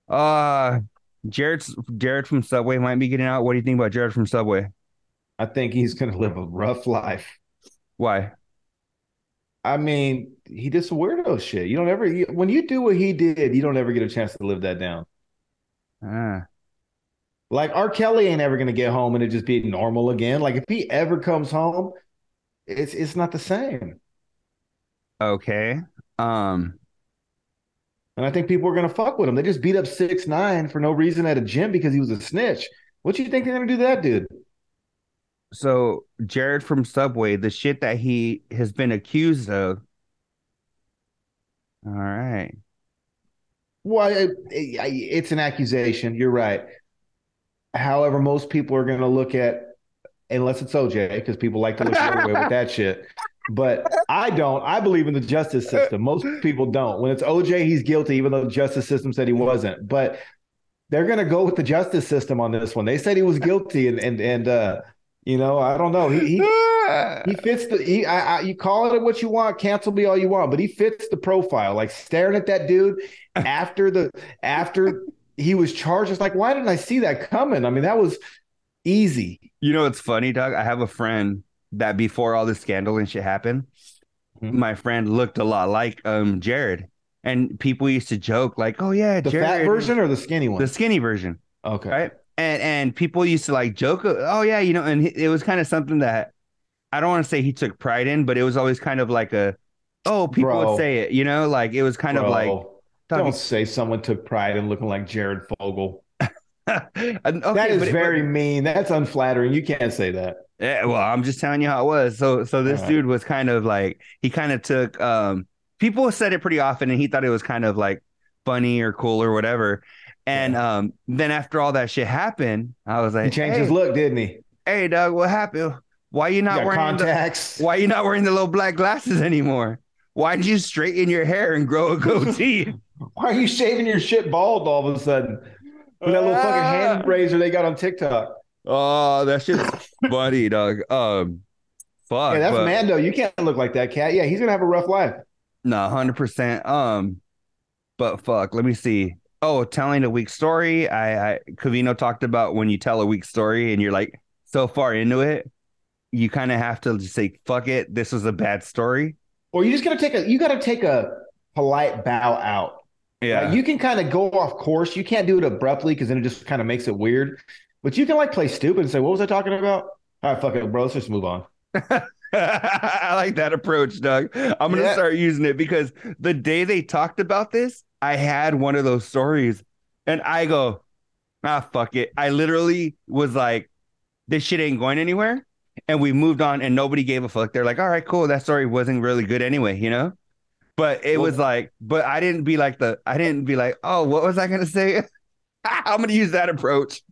Uh, Jared's Jared from Subway might be getting out. What do you think about Jared from Subway? I think he's going to live a rough life. Why? I mean, he did some weirdo shit. You don't ever, you, when you do what he did, you don't ever get a chance to live that down. Ah. Like R. Kelly ain't ever going to get home and it just be normal again. Like if he ever comes home, it's it's not the same. Okay. Um. And I think people are going to fuck with him. They just beat up six nine for no reason at a gym because he was a snitch. What do you think they're going to do to that dude? So Jared from Subway, the shit that he has been accused of All right. Well, it, it, it's an accusation. You're right. However, most people are going to look at, unless it's O J, because people like to look the other way with that shit. But I don't. I believe in the justice system. Most people don't. When it's O J, he's guilty, even though the justice system said he wasn't. But they're going to go with the justice system on this one. They said he was guilty, and and and uh, you know, I don't know. He he, he fits the. He, I, I, you call it what you want, cancel me all you want, but he fits the profile. Like staring at that dude after the after he was charged. It's like, why didn't I see that coming? I mean, that was easy. You know, it's funny, Doug. I have a friend that before all the scandal and shit happened, mm-hmm. my friend looked a lot like um Jared. And people used to joke like, oh, yeah, the Jared. Fat version or the skinny one? The skinny version. Okay. Right? And and people used to like joke, oh, yeah, you know, and it was kind of something that I don't want to say he took pride in, but it was always kind of like a, oh, people Bro. would say it, you know, like it was kind Bro. of like. Talking... Don't say someone took pride in looking like Jared Fogle. Okay, that is but, very but, mean. That's unflattering. You can't say that. Yeah, well, I'm just telling you how it was. So so this right. dude was kind of like, he kind of took. um People said it pretty often, and he thought it was kind of like funny or cool or whatever. And yeah. um, then after all that shit happened, I was like, he changed hey, his look, didn't he? Hey, Doug, what happened? Why are you not you wearing contacts? The, why are you not wearing the little black glasses anymore? Why did you straighten your hair and grow a goatee? Why are you shaving your shit bald all of a sudden? With that little ah. fucking hand razor they got on TikTok. Oh, that shit's funny, Doug. Um, fuck. Yeah, that's but... Mando. You can't look like that, cat. Yeah, he's gonna have a rough life. No, one hundred percent. Um, but fuck, let me see. Oh, telling a weak story. I, I Covino talked about when you tell a weak story and you're like so far into it, you kind of have to just say, fuck it, this was a bad story. Or you just got to take a, you got to take a polite bow out. Yeah. Like, you can kind of go off course. You can't do it abruptly because then it just kind of makes it weird. But you can like play stupid and say, what was I talking about? All right, fuck it, bro. Let's just move on. I like that approach, Doug. I'm gonna yeah. start using it because the day they talked about this, I had one of those stories, and I go, ah, fuck it. I literally was like, this shit ain't going anywhere, and we moved on, and nobody gave a fuck. They're like, all right, cool. That story wasn't really good anyway, you know. But it well, was like, but I didn't be like the, I didn't be like, oh, what was I gonna say? I'm gonna use that approach.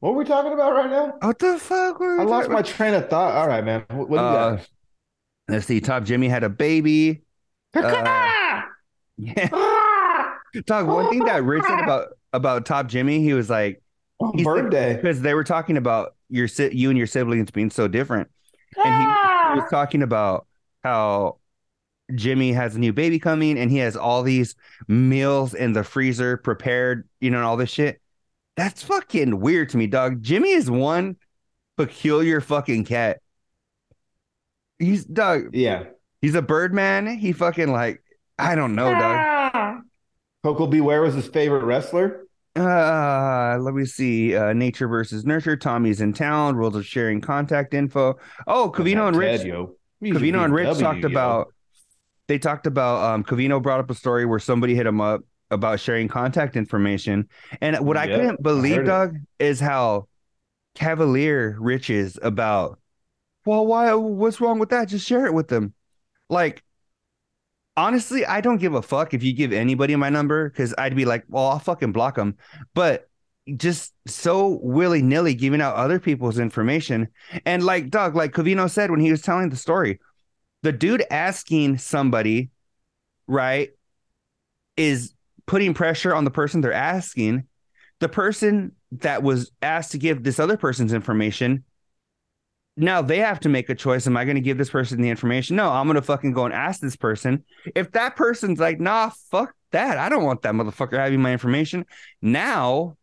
What are we talking about right now? What the fuck? Were we I lost about? my train of thought. All right, man. What, what do you uh, got? Let's see. Top Jimmy had a baby. uh, yeah. Talk. One thing that Rich said about about Top Jimmy, he was like, oh, he birthday, because they were talking about your you and your siblings being so different, and he, he was talking about how Jimmy has a new baby coming, and he has all these meals in the freezer prepared, you know, and all this shit. That's fucking weird to me, dog. Jimmy is one peculiar fucking cat. He's dog. Yeah. He's a bird man. He fucking like, I don't know, ah. dog. Coco Beware was his favorite wrestler. Uh, let me see. Uh, nature versus nurture. Tommy's in town. Rules of sharing contact info. Oh, Covino and Rich. Covino and Rich talked about, they talked about, um, Covino brought up a story where somebody hit him up about sharing contact information. And what yep, I couldn't believe, I Doug, it. is how cavalier Rich is about, well, why? What's wrong with that? Just share it with them. Like, honestly, I don't give a fuck if you give anybody my number, because I'd be like, well, I'll fucking block them. But just so willy-nilly giving out other people's information. And like, Doug, like Covino said when he was telling the story, the dude asking somebody, right, is putting pressure on the person they're asking. The person that was asked to give this other person's information, now they have to make a choice. Am I going to give this person the information? No, I'm going to fucking go and ask this person. If that person's like, nah, fuck that, I don't want that motherfucker having my information. Now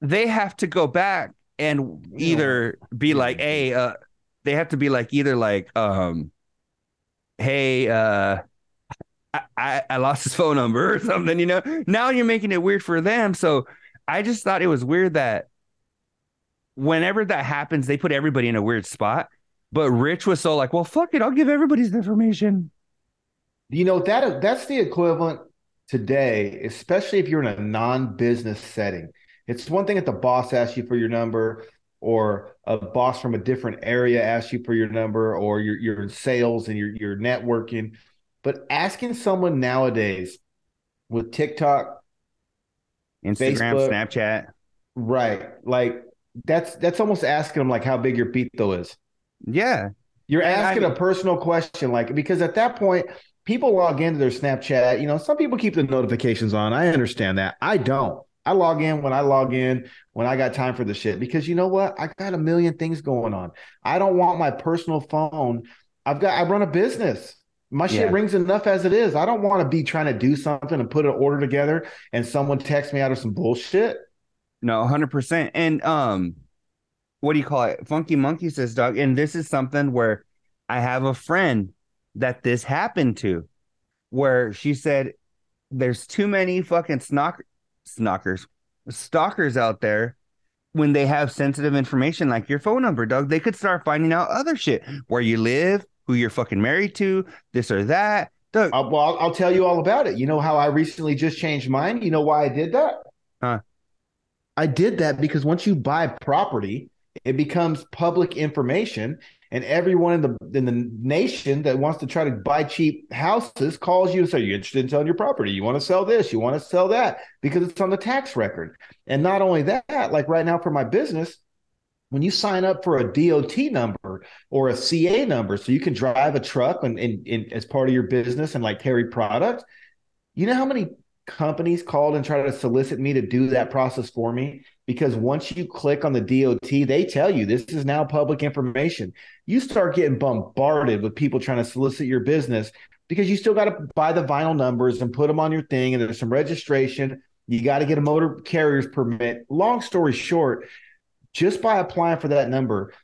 they have to go back and either be like, hey, uh, they have to be like, either like, um, hey, uh, I, I lost his phone number or something, you know. Now you're making it weird for them. So I just thought it was weird that whenever that happens, they put everybody in a weird spot. But Rich was so like, well, fuck it, I'll give everybody's information. You know, that that's the equivalent today, especially if you're in a non-business setting. It's one thing if the boss asks you for your number, or a boss from a different area asks you for your number, or you're, you're in sales and you're, you're networking. But asking someone nowadays with TikTok, Instagram, Facebook, Snapchat, right? Like that's that's almost asking them like how big your pito is. Yeah, you're and asking I mean, a personal question, like because at that point people log into their Snapchat. You know, some people keep the notifications on. I understand that. I don't. I log in when I log in, when I got time for the shit, because you know what? I got a million things going on. I don't want my personal phone. I've got, I run a business. My shit yeah. rings enough as it is. I don't want to be trying to do something and put an order together and someone texts me out of some bullshit. No, one hundred percent. And um, what do you call it? Funky Monkey says, dog, and this is something where I have a friend that this happened to, where she said, there's too many fucking snock. Snockers, stalkers out there. When they have sensitive information like your phone number, dog, they could start finding out other shit, where you live, who you're fucking married to, this or that. Dog. Uh, well, I'll, I'll tell you all about it. You know how I recently just changed mine? You know why I did that? Huh? I did that because once you buy property, it becomes public information, and everyone in the in the nation that wants to try to buy cheap houses calls you and says, you're interested in selling your property. You want to sell this. You want to sell that, because it's on the tax record. And not only that, like right now for my business, when you sign up for a D O T number or a C A number, so you can drive a truck and, and, and as part of your business and like carry product, you know how many companies called and tried to solicit me to do that process for me? Because once you click on the D O T, they tell you this is now public information. You start getting bombarded with people trying to solicit your business, because you still got to buy the vinyl numbers and put them on your thing. And there's some registration. You got to get a motor carrier's permit. Long story short, just by applying for that number,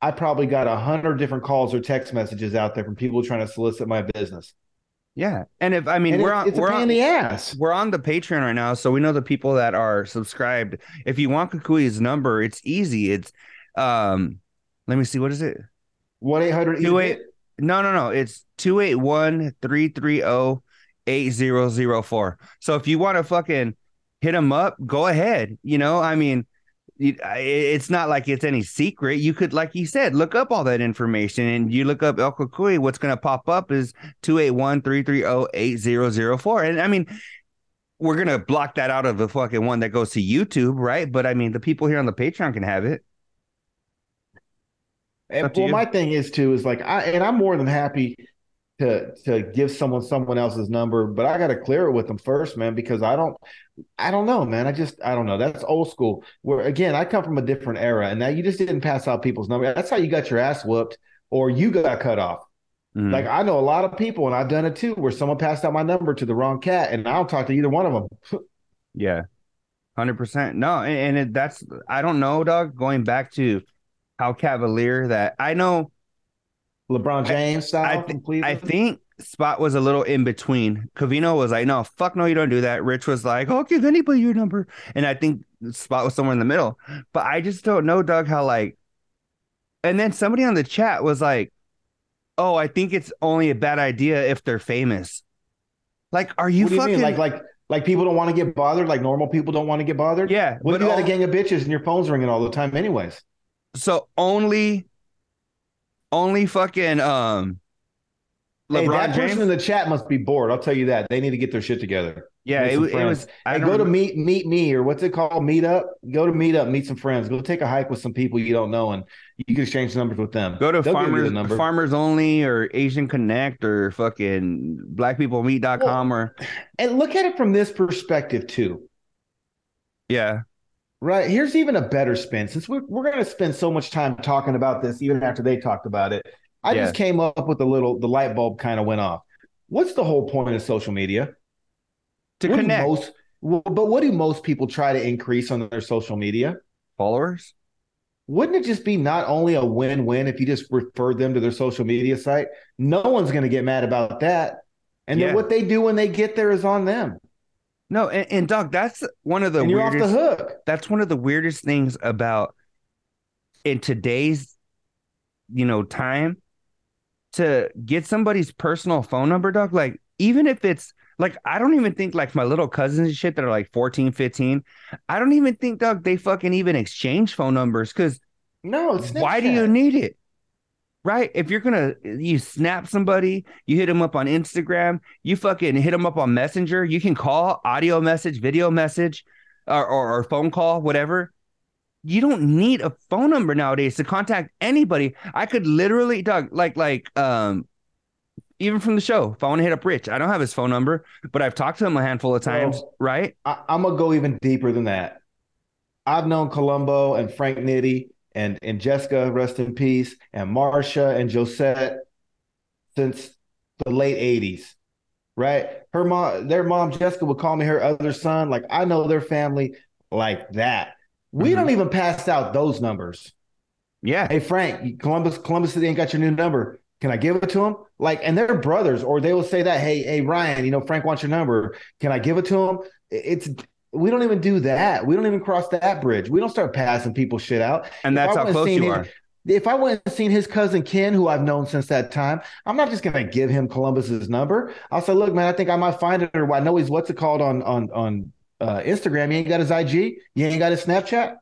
I probably got a hundred different calls or text messages out there from people trying to solicit my business. Yeah. And if I mean, and we're on, it's we're a pain on, in the ass. We're on the Patreon right now, so we know the people that are subscribed. If you want Kukui's number, it's easy. It's um, let me see, what is it? one eight hundred No, no, no. It's two eight one, three three zero, eight zero zero four. So if you want to fucking hit them up, go ahead. You know, I mean, it's not like it's any secret. You could, like you said, look up all that information, and you look up El Cucuy, what's going to pop up is two eight one, three three zero, eight zero zero four. And I mean, we're going to block that out of the fucking one that goes to YouTube, right? But I mean, the people here on the Patreon can have it. And, well, you. my thing is too, is like, I, and I'm more than happy to to give someone someone else's number, but I got to clear it with them first, man, because I don't I don't know, man. I just I don't know. That's old school. Where again, I come from a different era, and now you just didn't pass out people's number. That's how you got your ass whooped, or you got cut off. Mm-hmm. Like I know a lot of people, and I've done it too, where someone passed out my number to the wrong cat, and I don't talk to either one of them. Yeah, one hundred percent. No, and, and it, that's I don't know, dog. Going back to how cavalier that I know. LeBron James I, style I, th- I think Spot was a little in between. Covino was like, no, fuck no, you don't do that. Rich was like, oh, I'll give anybody your number. And I think Spot was somewhere in the middle. But I just don't know, Doug, how like... And then somebody on the chat was like, oh, I think it's only a bad idea if they're famous. Like, are you, what do you fucking... Mean? Like, like, like people don't want to get bothered? Like normal people don't want to get bothered? Yeah. What if you got only... a gang of bitches and your phone's ringing all the time anyways? So only... Only fucking um, LeBron hey, that James person in the chat must be bored. I'll tell you that. They need to get their shit together. Yeah, it, it was. I hey, go remember. to meet meet me or what's it called? Meet up. Go to meet up. Meet some friends. Go take a hike with some people you don't know, and you can exchange numbers with them. Go to They'll farmers farmers only or Asian Connect or fucking black people meet dot com well, or. And look at it from this perspective too. Yeah. Right. Here's even a better spin. Since we're, we're going to spend so much time talking about this, even after they talked about it, I yeah. just came up with a little, the light bulb kind of went off. What's the whole point of social media? To what connect. Most, but what do most people try to increase on their social media? Followers. Wouldn't it just be not only a win-win if you just refer them to their social media site? No one's going to get mad about that. And yeah. then what they do when they get there is on them. No, and, and Doug, that's one of the and you're weirdest, off the hook. That's one of the weirdest things about in today's, you know, time to get somebody's personal phone number, Doug. Like, even if it's like, I don't even think like my little cousins and shit that are like fourteen, fifteen. I don't even think, Doug, they fucking even exchange phone numbers because no, why do you need it? Right? If you're going to, you snap somebody, you hit them up on Instagram, you fucking hit them up on Messenger. You can call, audio message, video message, or, or, or phone call, whatever. You don't need a phone number nowadays to contact anybody. I could literally, dog, like, like, um, even from the show, if I want to hit up Rich, I don't have his phone number, but I've talked to him a handful of times, so, right? I, I'm going to go even deeper than that. I've known Columbo and Frank Nitti and, and Jessica, rest in peace, and Marsha and Josette since the late eighties, right? Her mom, their mom, Jessica, would call me her other son. Like, I know their family like that. We mm-hmm. don't even pass out those numbers. Yeah. Hey, Frank, Columbus, Columbus City ain't got your new number. Can I give it to him? Like, and they're brothers, or they will say that, hey, hey, Ryan, you know, Frank wants your number. Can I give it to him? It's we don't even do that. We don't even cross that bridge. We don't start passing people shit out. And that's how close you are. If I went and seen his cousin Ken, who I've known since that time, I'm not just going to give him Columbus's number. I'll say, look, man, I think I might find it. Or I know he's what's it called on on on uh, Instagram. You ain't got his I G. You ain't got his Snapchat.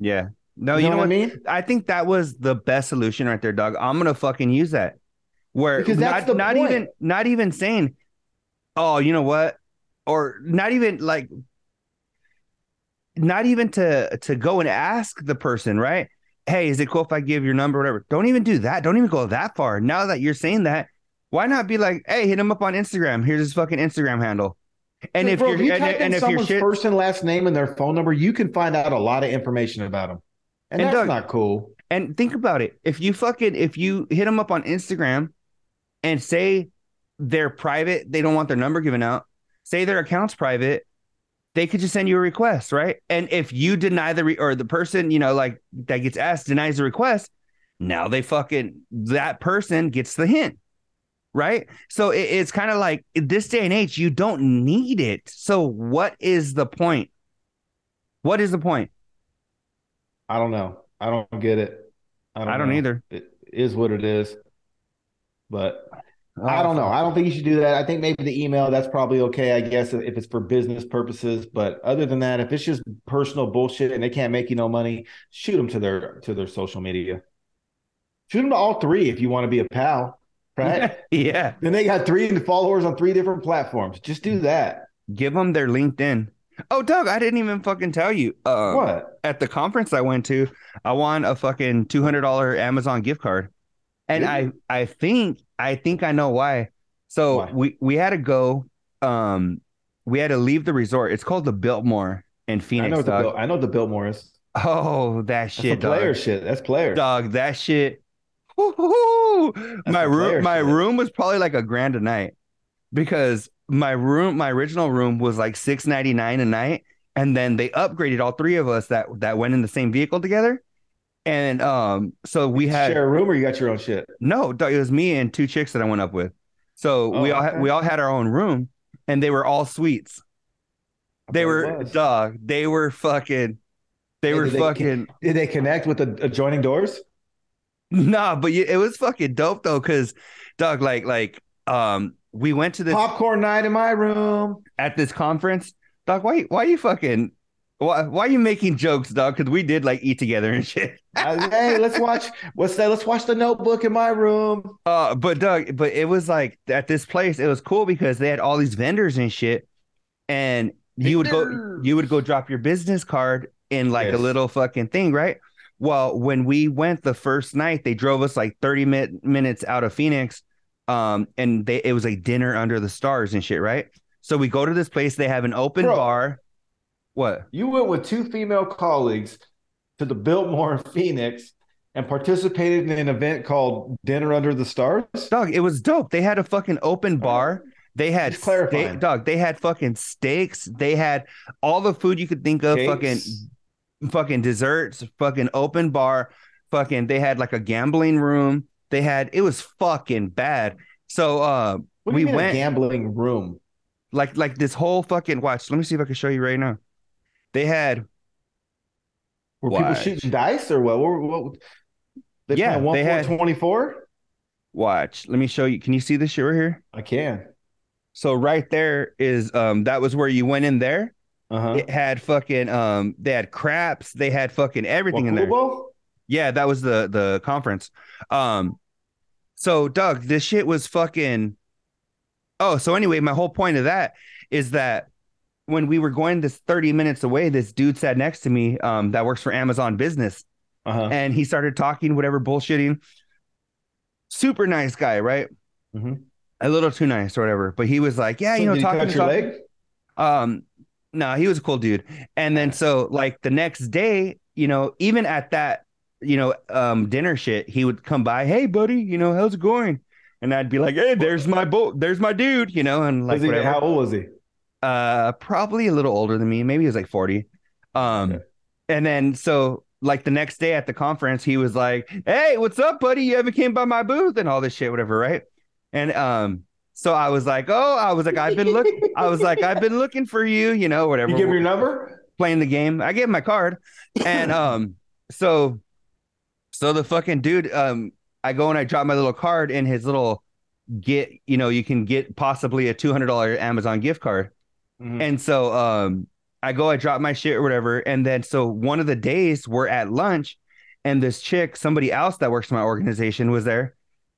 Yeah. No, you know, you know what, what I mean? I think that was the best solution right there, dog. I'm going to fucking use that. Where because that's not, the not point. even not even saying, oh, you know what? Or not even like. Not even to to go and ask the person, right? Hey, is it cool if I give your number, whatever? Don't even do that. Don't even go that far. Now that you're saying that, why not be like, hey, hit him up on Instagram. Here's his fucking Instagram handle. And if, bro, you're, if you and, type and, in and someone's if you're shit, first and last name and their phone number, you can find out a lot of information about them. And, and that's Doug, not cool. And think about it. If you fucking if you hit them up on Instagram and say they're private, they don't want their number given out. Say their account's private. They could just send you a request, right? And if you deny the re- or the person, you know, like that gets asked denies the request, now they fucking that person gets the hint, right? So it, it's kind of like in this day and age, you don't need it. So what is the point? What is the point? I don't know. I don't get it. I don't, I don't either. It is what it is. But I don't know. I don't think you should do that. I think maybe the email, that's probably okay, I guess, if it's for business purposes. But other than that, if it's just personal bullshit and they can't make you no money, shoot them to their to their social media. Shoot them to all three if you want to be a pal, right? Yeah. Then they got three followers on three different platforms. Just do that. Give them their LinkedIn. Oh, Doug, I didn't even fucking tell you. Uh, what? At the conference I went to, I won a fucking two hundred dollars Amazon gift card. And really? I, I think I think I know why. So why? we we had to go. Um, we had to leave the resort. It's called the Biltmore in Phoenix. I know, dog. The Bil- I know the Biltmore is. Oh, that shit, That's player dog. shit. That's player, dog. That shit. My room, my shit. room was probably like a grand a night because my room, my original room was like six ninety-nine a night, and then they upgraded all three of us that that went in the same vehicle together. And um, so we had share a room, or you got your own shit? No, it was me and two chicks that I went up with. So oh, we all okay. we all had our own room, and they were all suites. They were dog. They were fucking. They and were did fucking. They, did they connect with the adjoining doors? Nah, but you, it was fucking dope though, because dog, like like um, we went to this popcorn night in my room at this conference. Dog, why why you fucking? Why, why are you making jokes, dog? Because we did like eat together and shit. uh, hey, let's watch. What's that? Let's watch The Notebook in my room. Uh, but Doug, but it was like at this place, it was cool because they had all these vendors and shit, and you vendors. would go, you would go drop your business card in like yes. a little fucking thing, right? Well, when we went the first night, they drove us like thirty min- minutes out of Phoenix, um, and they it was like dinner under the stars and shit, right? So we go to this place. They have an open Bro. bar. What? You went with two female colleagues to the Biltmore in Phoenix and participated in an event called Dinner Under the Stars? Dog, it was dope. They had a fucking open bar. They had ste- dog. They had fucking steaks. They had all the food you could think of. Cakes. Fucking, fucking desserts. Fucking open bar. Fucking. They had like a gambling room. They had. It was fucking bad. So uh, what do you we mean went a gambling room. Like like this whole fucking watch. Let me see if I can show you right now. They had were watch. people shooting dice or what? what, what they yeah, one, they had twenty-four. Watch. Let me show you. Can you see this shit right here? I can. So right there is um that was where you went in there. Uh-huh. It had fucking um they had craps. They had fucking everything what, in there. Kobo? Yeah, that was the the conference. Um, So, Doug, this shit was fucking. Oh, so anyway, my whole point of that is that when we were going this thirty minutes away, this dude sat next to me um, that works for Amazon Business. Uh-huh. And he started talking, whatever, bullshitting. Super nice guy, right? Mm-hmm. A little too nice or whatever. But he was like, yeah, you so know, did talking he touch your leg? Um, no, he was a cool dude. And then so like the next day, you know, even at that, you know, um, dinner shit, he would come by. Hey, buddy, you know, how's it going? And I'd be like, hey, there's my bo- there's my dude, you know. And like, he, how old was he? Uh, probably a little older than me. Maybe he was like forty. Um, okay. And then so like the next day at the conference, he was like, hey, what's up, buddy? You ever came by my booth and all this shit, whatever, right? And um, so I was like, oh, I was like, I've been looking. I was like, I've been looking for you, you know, whatever. You give him your number? Playing the game. I gave him my card. And um, so, so the fucking dude, um, I go and I drop my little card in his little get, you know, you can get possibly a two hundred dollars Amazon gift card. Mm-hmm. And so um, I go, I drop my shit or whatever. And then so one of the days we're at lunch and this chick, somebody else that works in my organization was there.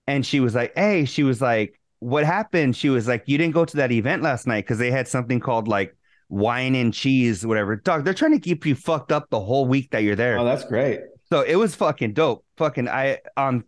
And she was like, hey, she was like, what happened? She was like, you didn't go to that event last night because they had something called like wine and cheese, whatever. Dog, they're trying to keep you fucked up the whole week that you're there. Oh, that's great. So it was fucking dope. Fucking I on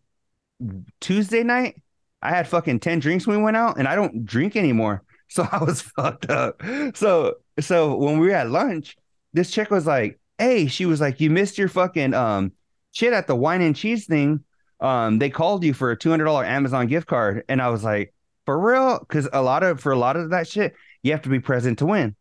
Tuesday night, I had fucking ten drinks when we went out and I don't drink anymore. So I was fucked up. So so when we were at lunch, this chick was like, hey, she was like, you missed your fucking um shit at the wine and cheese thing. Um, they called you for a two hundred dollars Amazon gift card. And I was like, for real? Cause a lot of, for a lot of that shit, you have to be present to win.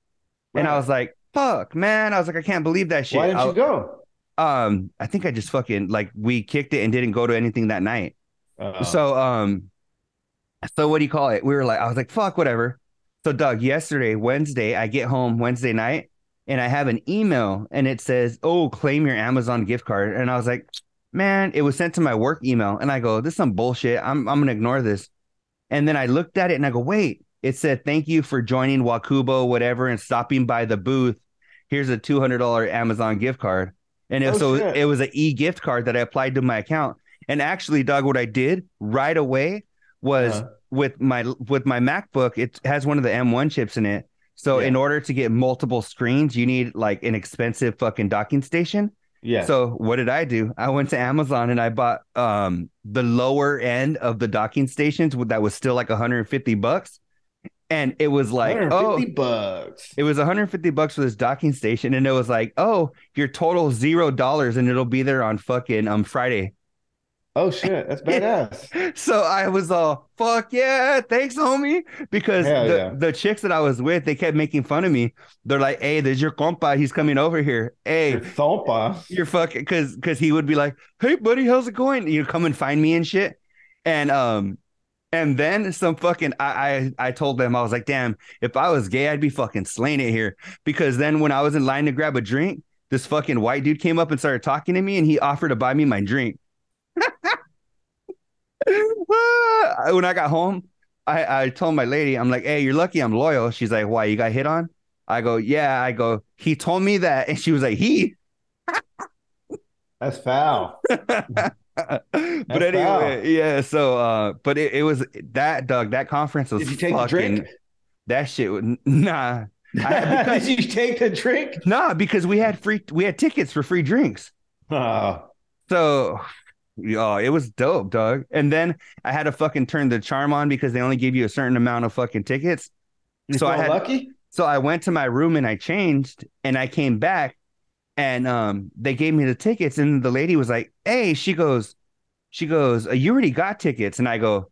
Right. And I was like, fuck, man. I was like, I can't believe that shit. Why didn't I, you go? Um, I think I just fucking like, we kicked it and didn't go to anything that night. Uh-oh. So, um, so what do you call it? We were like, I was like, fuck, whatever. So Doug, yesterday, Wednesday, I get home Wednesday night and I have an email and it says, oh, claim your Amazon gift card. And I was like, man, it was sent to my work email. And I go, this is some bullshit. I'm I'm going to ignore this. And then I looked at it and I go, wait, it said, thank you for joining Wakubo, whatever, and stopping by the booth. Here's a two hundred dollars Amazon gift card. And oh, so shit. It was an e-gift card that I applied to my account. And actually, Doug, what I did right away was uh-huh. with my with my MacBook, it has one of the M one chips in it. So yeah. In order to get multiple screens, you need like an expensive fucking docking station. Yeah. So what did I do? I went to Amazon and I bought um, the lower end of the docking stations that was still like one hundred fifty bucks. And it was like, oh, bucks. It was one hundred fifty bucks for this docking station. And it was like, oh, your total zero dollars and it'll be there on fucking um Friday. Oh, shit. That's badass. So I was all, fuck yeah. Thanks, homie. Because the, yeah. the chicks that I was with, they kept making fun of me. They're like, hey, there's your compa. He's coming over here. Hey, your compa. You're fucking because because he would be like, hey, buddy, how's it going? You come and find me and shit. And um, and then some fucking I, I I told them, I was like, damn, if I was gay, I'd be fucking slaying it here. Because then when I was in line to grab a drink, this fucking white dude came up and started talking to me and he offered to buy me my drink. When I got home, I, I told my lady, I'm like, hey, you're lucky I'm loyal. She's like, why? You got hit on? I go, yeah. I go, he told me that. And she was like, he. That's foul. That's but anyway, foul. Yeah. So, uh, but it, it was that, Doug, that conference was Did you take fucking, a drink? That shit. Was, nah. I, because, Did you take the drink? Nah, because we had free, we had tickets for free drinks. Oh. So... Oh, it was dope, dog. And then I had to fucking turn the charm on because they only give you a certain amount of fucking tickets. So I had, lucky. So I went to my room and I changed and I came back and um they gave me the tickets and the lady was like, hey, she goes, she goes, you already got tickets. And I go,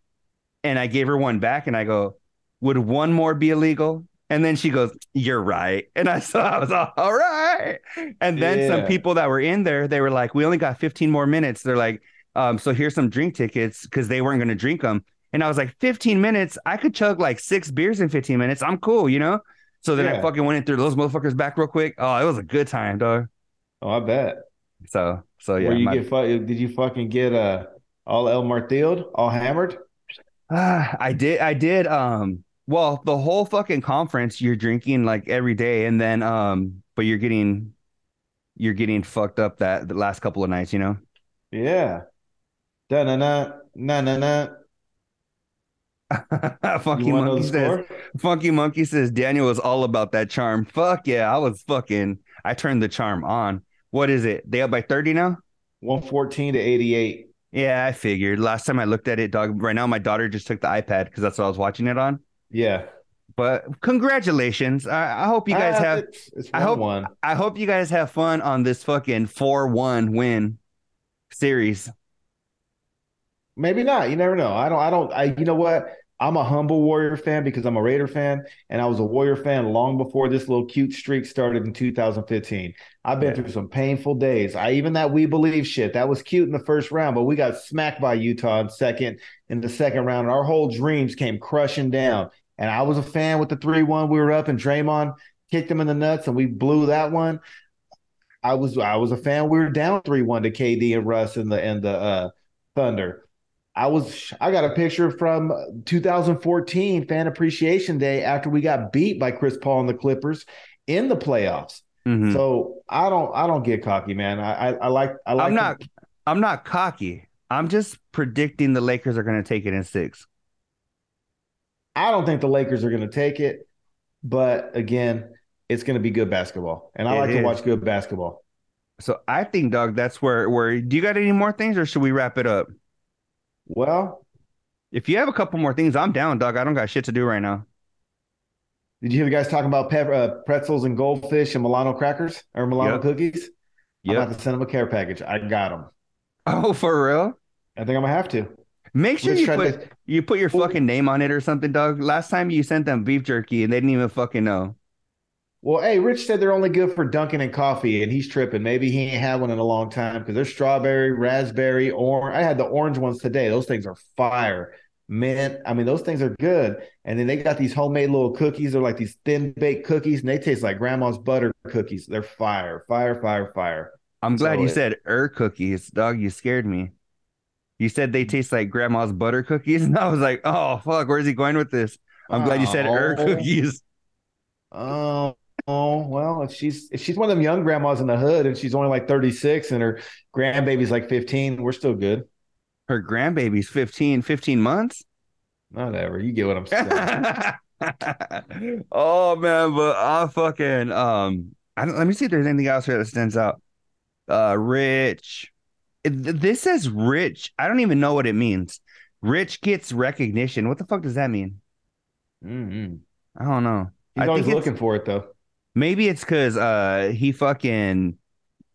and I gave her one back and I go, would one more be illegal? And then she goes, you're right. And I saw, I was all, all right. And then yeah. some people that were in there, they were like, we only got fifteen more minutes. They're like, Um, so here's some drink tickets because they weren't going to drink them. And I was like, fifteen minutes. I could chug like six beers in fifteen minutes. I'm cool, you know? So then yeah. I fucking went in through those motherfuckers back real quick. Oh, it was a good time, dog. Oh, I bet. So, so yeah. Where you my... get fu- did you fucking get uh, all El Martillo'd, all hammered? Uh, I did. I did. Um, well, the whole fucking conference, you're drinking like every day. And then, um, but you're getting, you're getting fucked up that the last couple of nights, you know? Yeah. Da na na na na na Funky Monkey says, Funky Monkey says, Daniel was all about that charm. Fuck yeah, I was fucking, I turned the charm on. What is it? They up by thirty now? one fourteen to eighty-eight. Yeah, I figured. Last time I looked at it, dog, right now my daughter just took the iPad because that's what I was watching it on. Yeah. But congratulations. I, I hope you guys uh, have it's, it's I hope one. I hope you guys have fun on this fucking four one win series. Maybe not. You never know. I don't I don't I you know what? I'm a humble Warrior fan because I'm a Raider fan, and I was a Warrior fan long before this little cute streak started in two thousand fifteen. I've been yeah. through some painful days. I even that we believe shit. That was cute in the first round, but we got smacked by Utah in second in the second round, and our whole dreams came crushing down. And I was a fan with the three one. We were up, and Draymond kicked him in the nuts, and we blew that one. I was I was a fan. We were down three one to K D and Russ and the and the uh, Thunder. I was I got a picture from two thousand fourteen Fan Appreciation Day after we got beat by Chris Paul and the Clippers in the playoffs. Mm-hmm. So I don't I don't get cocky, man. I I, I like I like. I'm not to- I'm not cocky. I'm just predicting the Lakers are going to take it in six. I don't think the Lakers are going to take it, but again, it's going to be good basketball, and I it like is. to watch good basketball. So I think, dog, that's where where do you got any more things, or should we wrap it up? Well, if you have a couple more things, I'm down, dog. I don't got shit to do right now. Did you hear the guys talking about pe- uh, pretzels and goldfish and Milano crackers or Milano yep. cookies? Yep. I'm about to send them a care package. I got them. Oh, for real? I think I'm gonna have to. Make sure you put to... you put your fucking name on it or something, dog. Last time you sent them beef jerky and they didn't even fucking know. Well, hey, Rich said they're only good for Dunkin' and coffee, and he's tripping. Maybe he ain't had one in a long time because there's strawberry, raspberry, orange. I had the orange ones today. Those things are fire. Mint. I mean, those things are good. And then they got these homemade little cookies. They're like these thin baked cookies, and they taste like grandma's butter cookies. They're fire, fire, fire, fire. I'm glad so you it... said er cookies, dog. You scared me. You said they taste like grandma's butter cookies, and I was like, "Oh fuck, where's he going with this?" I'm glad you said "er" cookies. Oh, oh, well, if she's if she's one of them young grandmas in the hood, and she's only like thirty-six, and her grandbaby's like fifteen, we're still good. Her grandbaby's fifteen, fifteen months. Whatever, you get what I'm saying. Oh man, but I fucking um, I don't, let me see if there's anything else here that stands out. Uh, Rich. This says Rich. I don't even know what it means. Rich gets recognition. What the fuck does that mean? Mm-hmm. I don't know. He's I always think looking for it, though. Maybe it's because uh, he fucking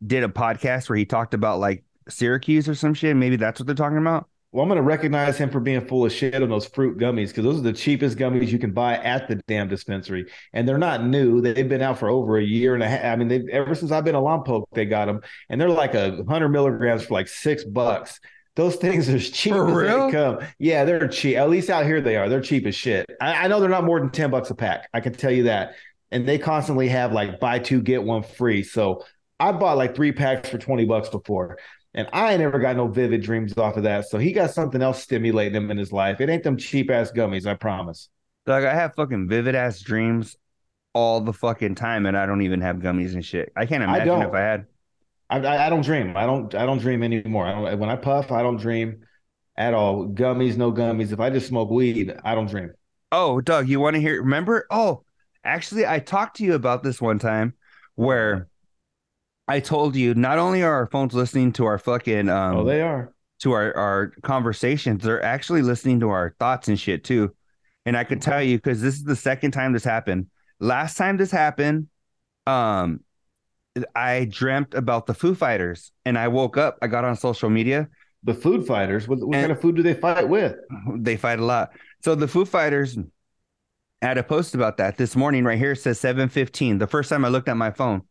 did a podcast where he talked about, like, Syracuse or some shit. Maybe that's what they're talking about. Well, I'm going to recognize him for being full of shit on those fruit gummies because those are the cheapest gummies you can buy at the damn dispensary. And they're not new. They've been out for over a year and a half. I mean, they've, ever since I've been a Lompoc, they got them. And they're like one hundred milligrams for like six bucks. Those things are cheap for real? As they come. Yeah, they're cheap. At least out here they are. They're cheap as shit. I, I know they're not more than ten bucks a pack. I can tell you that. And they constantly have like buy two, get one free. So I bought like three packs for twenty bucks before. And I ain't never got no vivid dreams off of that. So he got something else stimulating him in his life. It ain't them cheap-ass gummies, I promise. Like, I have fucking vivid-ass dreams all the fucking time, and I don't even have gummies and shit. I can't imagine I if I had. I, I don't dream. I don't I don't dream anymore. I don't, when I puff, I don't dream at all. Gummies, no gummies. If I just smoke weed, I don't dream. Oh, Doug, you want to hear? Remember? Oh, actually, I talked to you about this one time where... I told you, not only are our phones listening to our fucking um, oh, they are to our, our conversations, they're actually listening to our thoughts and shit too. And I could tell you because this is the second time this happened. Last time this happened, um, I dreamt about the Foo Fighters, and I woke up. I got on social media. The Foo Fighters. What, what kind of food do they fight with? They fight a lot. So the Foo Fighters had a post about that this morning. Right here it says seven fifteen. The first time I looked at my phone.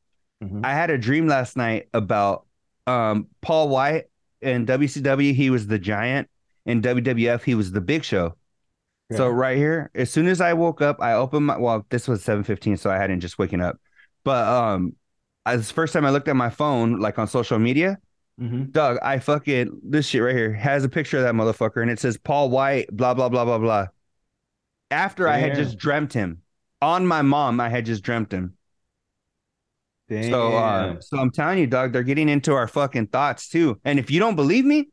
Mm-hmm. I had a dream last night about um, Paul White and W C W. He was the Giant, and W W F. He was the Big Show. Yeah. So right here, as soon as I woke up, I opened my. Well, this was seven fifteen, so I hadn't just waking up. But um, as the first time I looked at my phone, like on social media, mm-hmm. Doug, I fucking this shit right here has a picture of that motherfucker, and it says Paul White, blah blah blah blah blah. After Damn. I had just dreamt him on my mom, I had just dreamt him. Damn. So, uh, so I'm telling you, dog, they're getting into our fucking thoughts too. And if you don't believe me,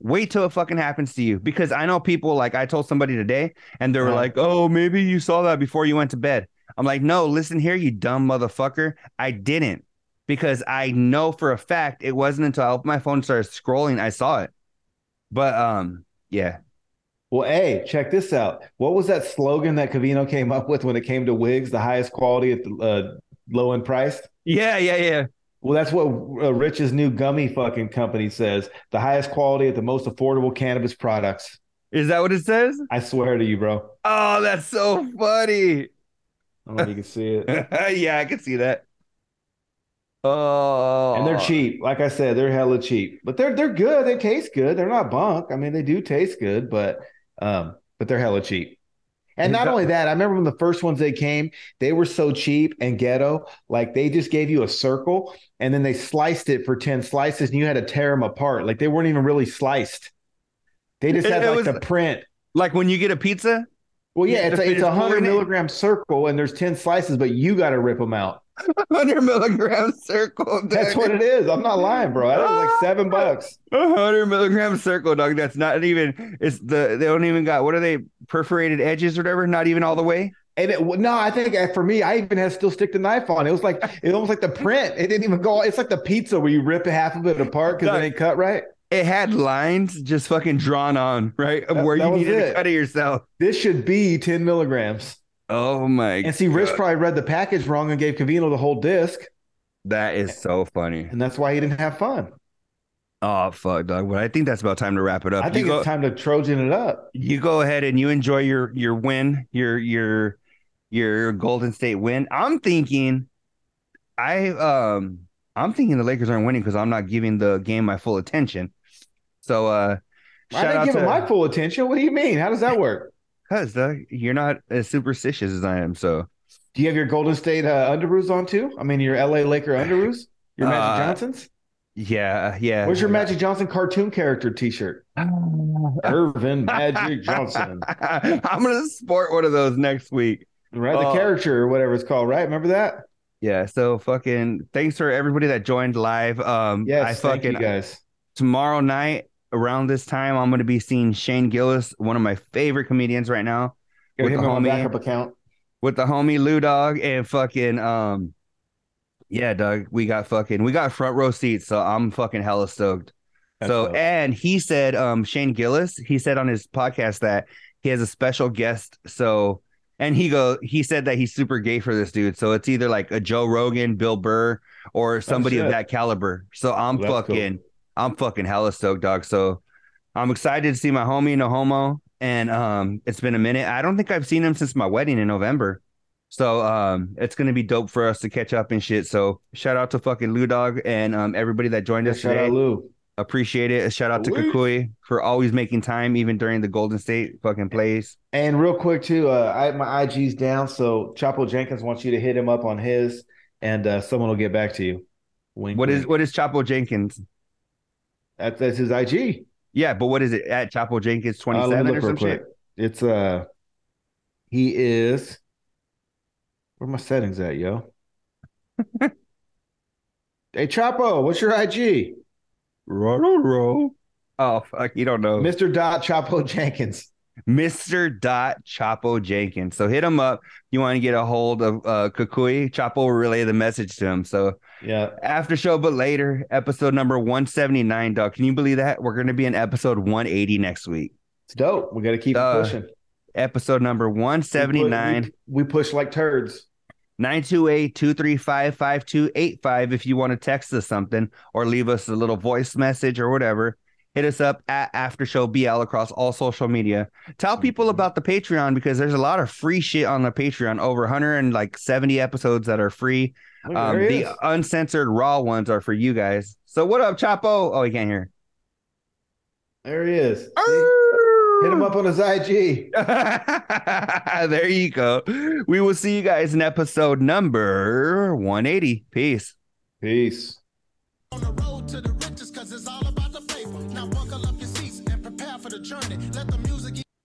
Wait till it fucking happens to you. Because I know people, like I told somebody today and they were yeah. like, oh, maybe you saw that before you went to bed. I'm like, no, listen here, you dumb motherfucker. I didn't, because I know for a fact it wasn't until I opened my phone and started scrolling I saw it. But um, yeah. Well, hey, check this out. What was that slogan that Covino came up with when it came to wigs? The highest quality at the uh, low end price? Yeah, yeah, yeah. Well, that's what uh, Rich's new gummy fucking company says. The highest quality at the most affordable cannabis products. Is that what it says? I swear to you, bro. Oh, that's so funny. I don't know if you can see it. Yeah, I can see that. Oh, and they're cheap. Like I said, they're hella cheap, but they're they're good. They taste good. They're not bunk. I mean, they do taste good, but um, but they're hella cheap. And not only that, I remember when the first ones they came, they were so cheap and ghetto. Like they just gave you a circle and then they sliced it for ten slices, and you had to tear them apart. Like they weren't even really sliced. They just had it, like it was, the print. Like when you get a pizza. Well, yeah, it's a, it's a hundred milligram in. circle, and there's ten slices, but you got to rip them out. hundred milligram circle. Dog. That's what it is. I'm not lying, bro. That was like seven bucks. A hundred milligram circle, dog. That's not even. It's the they don't even got. What are they? Perforated edges or whatever. Not even all the way. And it, no, I think for me, I even had to still stick the knife on. It was like it was almost like the print. It didn't even go. It's like the pizza where you rip half of it apart because it ain't cut right. It had lines just fucking drawn on, right? Of that, where that you needed it. to cut it yourself. This should be ten milligrams. Oh my god. And see, Rich god. probably read the package wrong and gave Covino the whole disc. That is so funny. And that's why he didn't have fun. Oh fuck, dog. But I think that's about time to wrap it up. I think you it's go, time to Trojan it up. You go ahead and you enjoy your your win, your your your Golden State win. I'm thinking I um I'm thinking the Lakers aren't winning because I'm not giving the game my full attention. So, uh, shout I didn't out give to, my full attention. What do you mean? How does that work? Because uh, you're not as superstitious as I am. So, do you have your Golden State uh, underoos on too? I mean, your L A Laker underoos, your Magic uh, Johnsons. Yeah, yeah. Where's your Magic Johnson cartoon character T-shirt? Irvin Magic Johnson. I'm gonna sport one of those next week. Right, the uh, character or whatever it's called. Right, remember that? Yeah. So, fucking thanks for everybody that joined live. Um, yes, I fucking thank you guys. Tomorrow night. Around this time, I'm going to be seeing Shane Gillis, one of my favorite comedians right now. Go with him the homie, on a backup account. With the homie Lou Dog and fucking um, yeah, Doug. We got fucking we got front row seats, so I'm fucking hella stoked. That's so dope. And he said, um, Shane Gillis, he said on his podcast that he has a special guest. So and he go he said that he's super gay for this dude. So it's either like a Joe Rogan, Bill Burr, or somebody oh, of that caliber. So I'm That's fucking. Cool. I'm fucking hella stoked, dog. So I'm excited to see my homie, No Homo. And um, it's been a minute. I don't think I've seen him since my wedding in November. So um, it's going to be dope for us to catch up and shit. So shout out to fucking Lou Dog and um, everybody that joined us shout today. Shout out Lou. Appreciate it. A shout out to Luis. Kukui for always making time, even during the Golden State fucking plays. And real quick, too, uh, I, my I G's down. So Chapo Jenkins wants you to hit him up on his, and uh, someone will get back to you. Wink, what wink. is What is Chapo Jenkins? That's, that's his I G. Yeah, but what is it? At Chapo Jenkins twenty-seven uh, or some shit? It's, uh, he is, where are my settings at, yo? Hey, Chapo, what's your I G? Ro-ro-ro. Oh, fuck, you don't know. Mister Dot Chapo Jenkins. Mister Dot Chapo Jenkins. So hit him up. You want to get a hold of uh, Kukui, Chapo will relay the message to him. So yeah, after show, but later, episode number one seventy-nine, dog. Can you believe that? We're going to be in episode one eighty next week. It's dope. We got to keep uh, pushing. Episode number one seventy-nine. We, we, we push like turds. nine two eight, two three five, five two eight five if you want to text us something or leave us a little voice message or whatever. Hit us up at After Show B L across all social media. Tell people about the Patreon because there's a lot of free shit on the Patreon. Over one hundred seventy episodes that are free. Um, the is. uncensored raw ones are for you guys. So what up, Chapo? Oh, he can't hear. There he is. Arr! Hit him up on his I G. There you go. We will see you guys in episode number one eighty. Peace. Peace. On the road to the riches because it's all about the journey. Let the music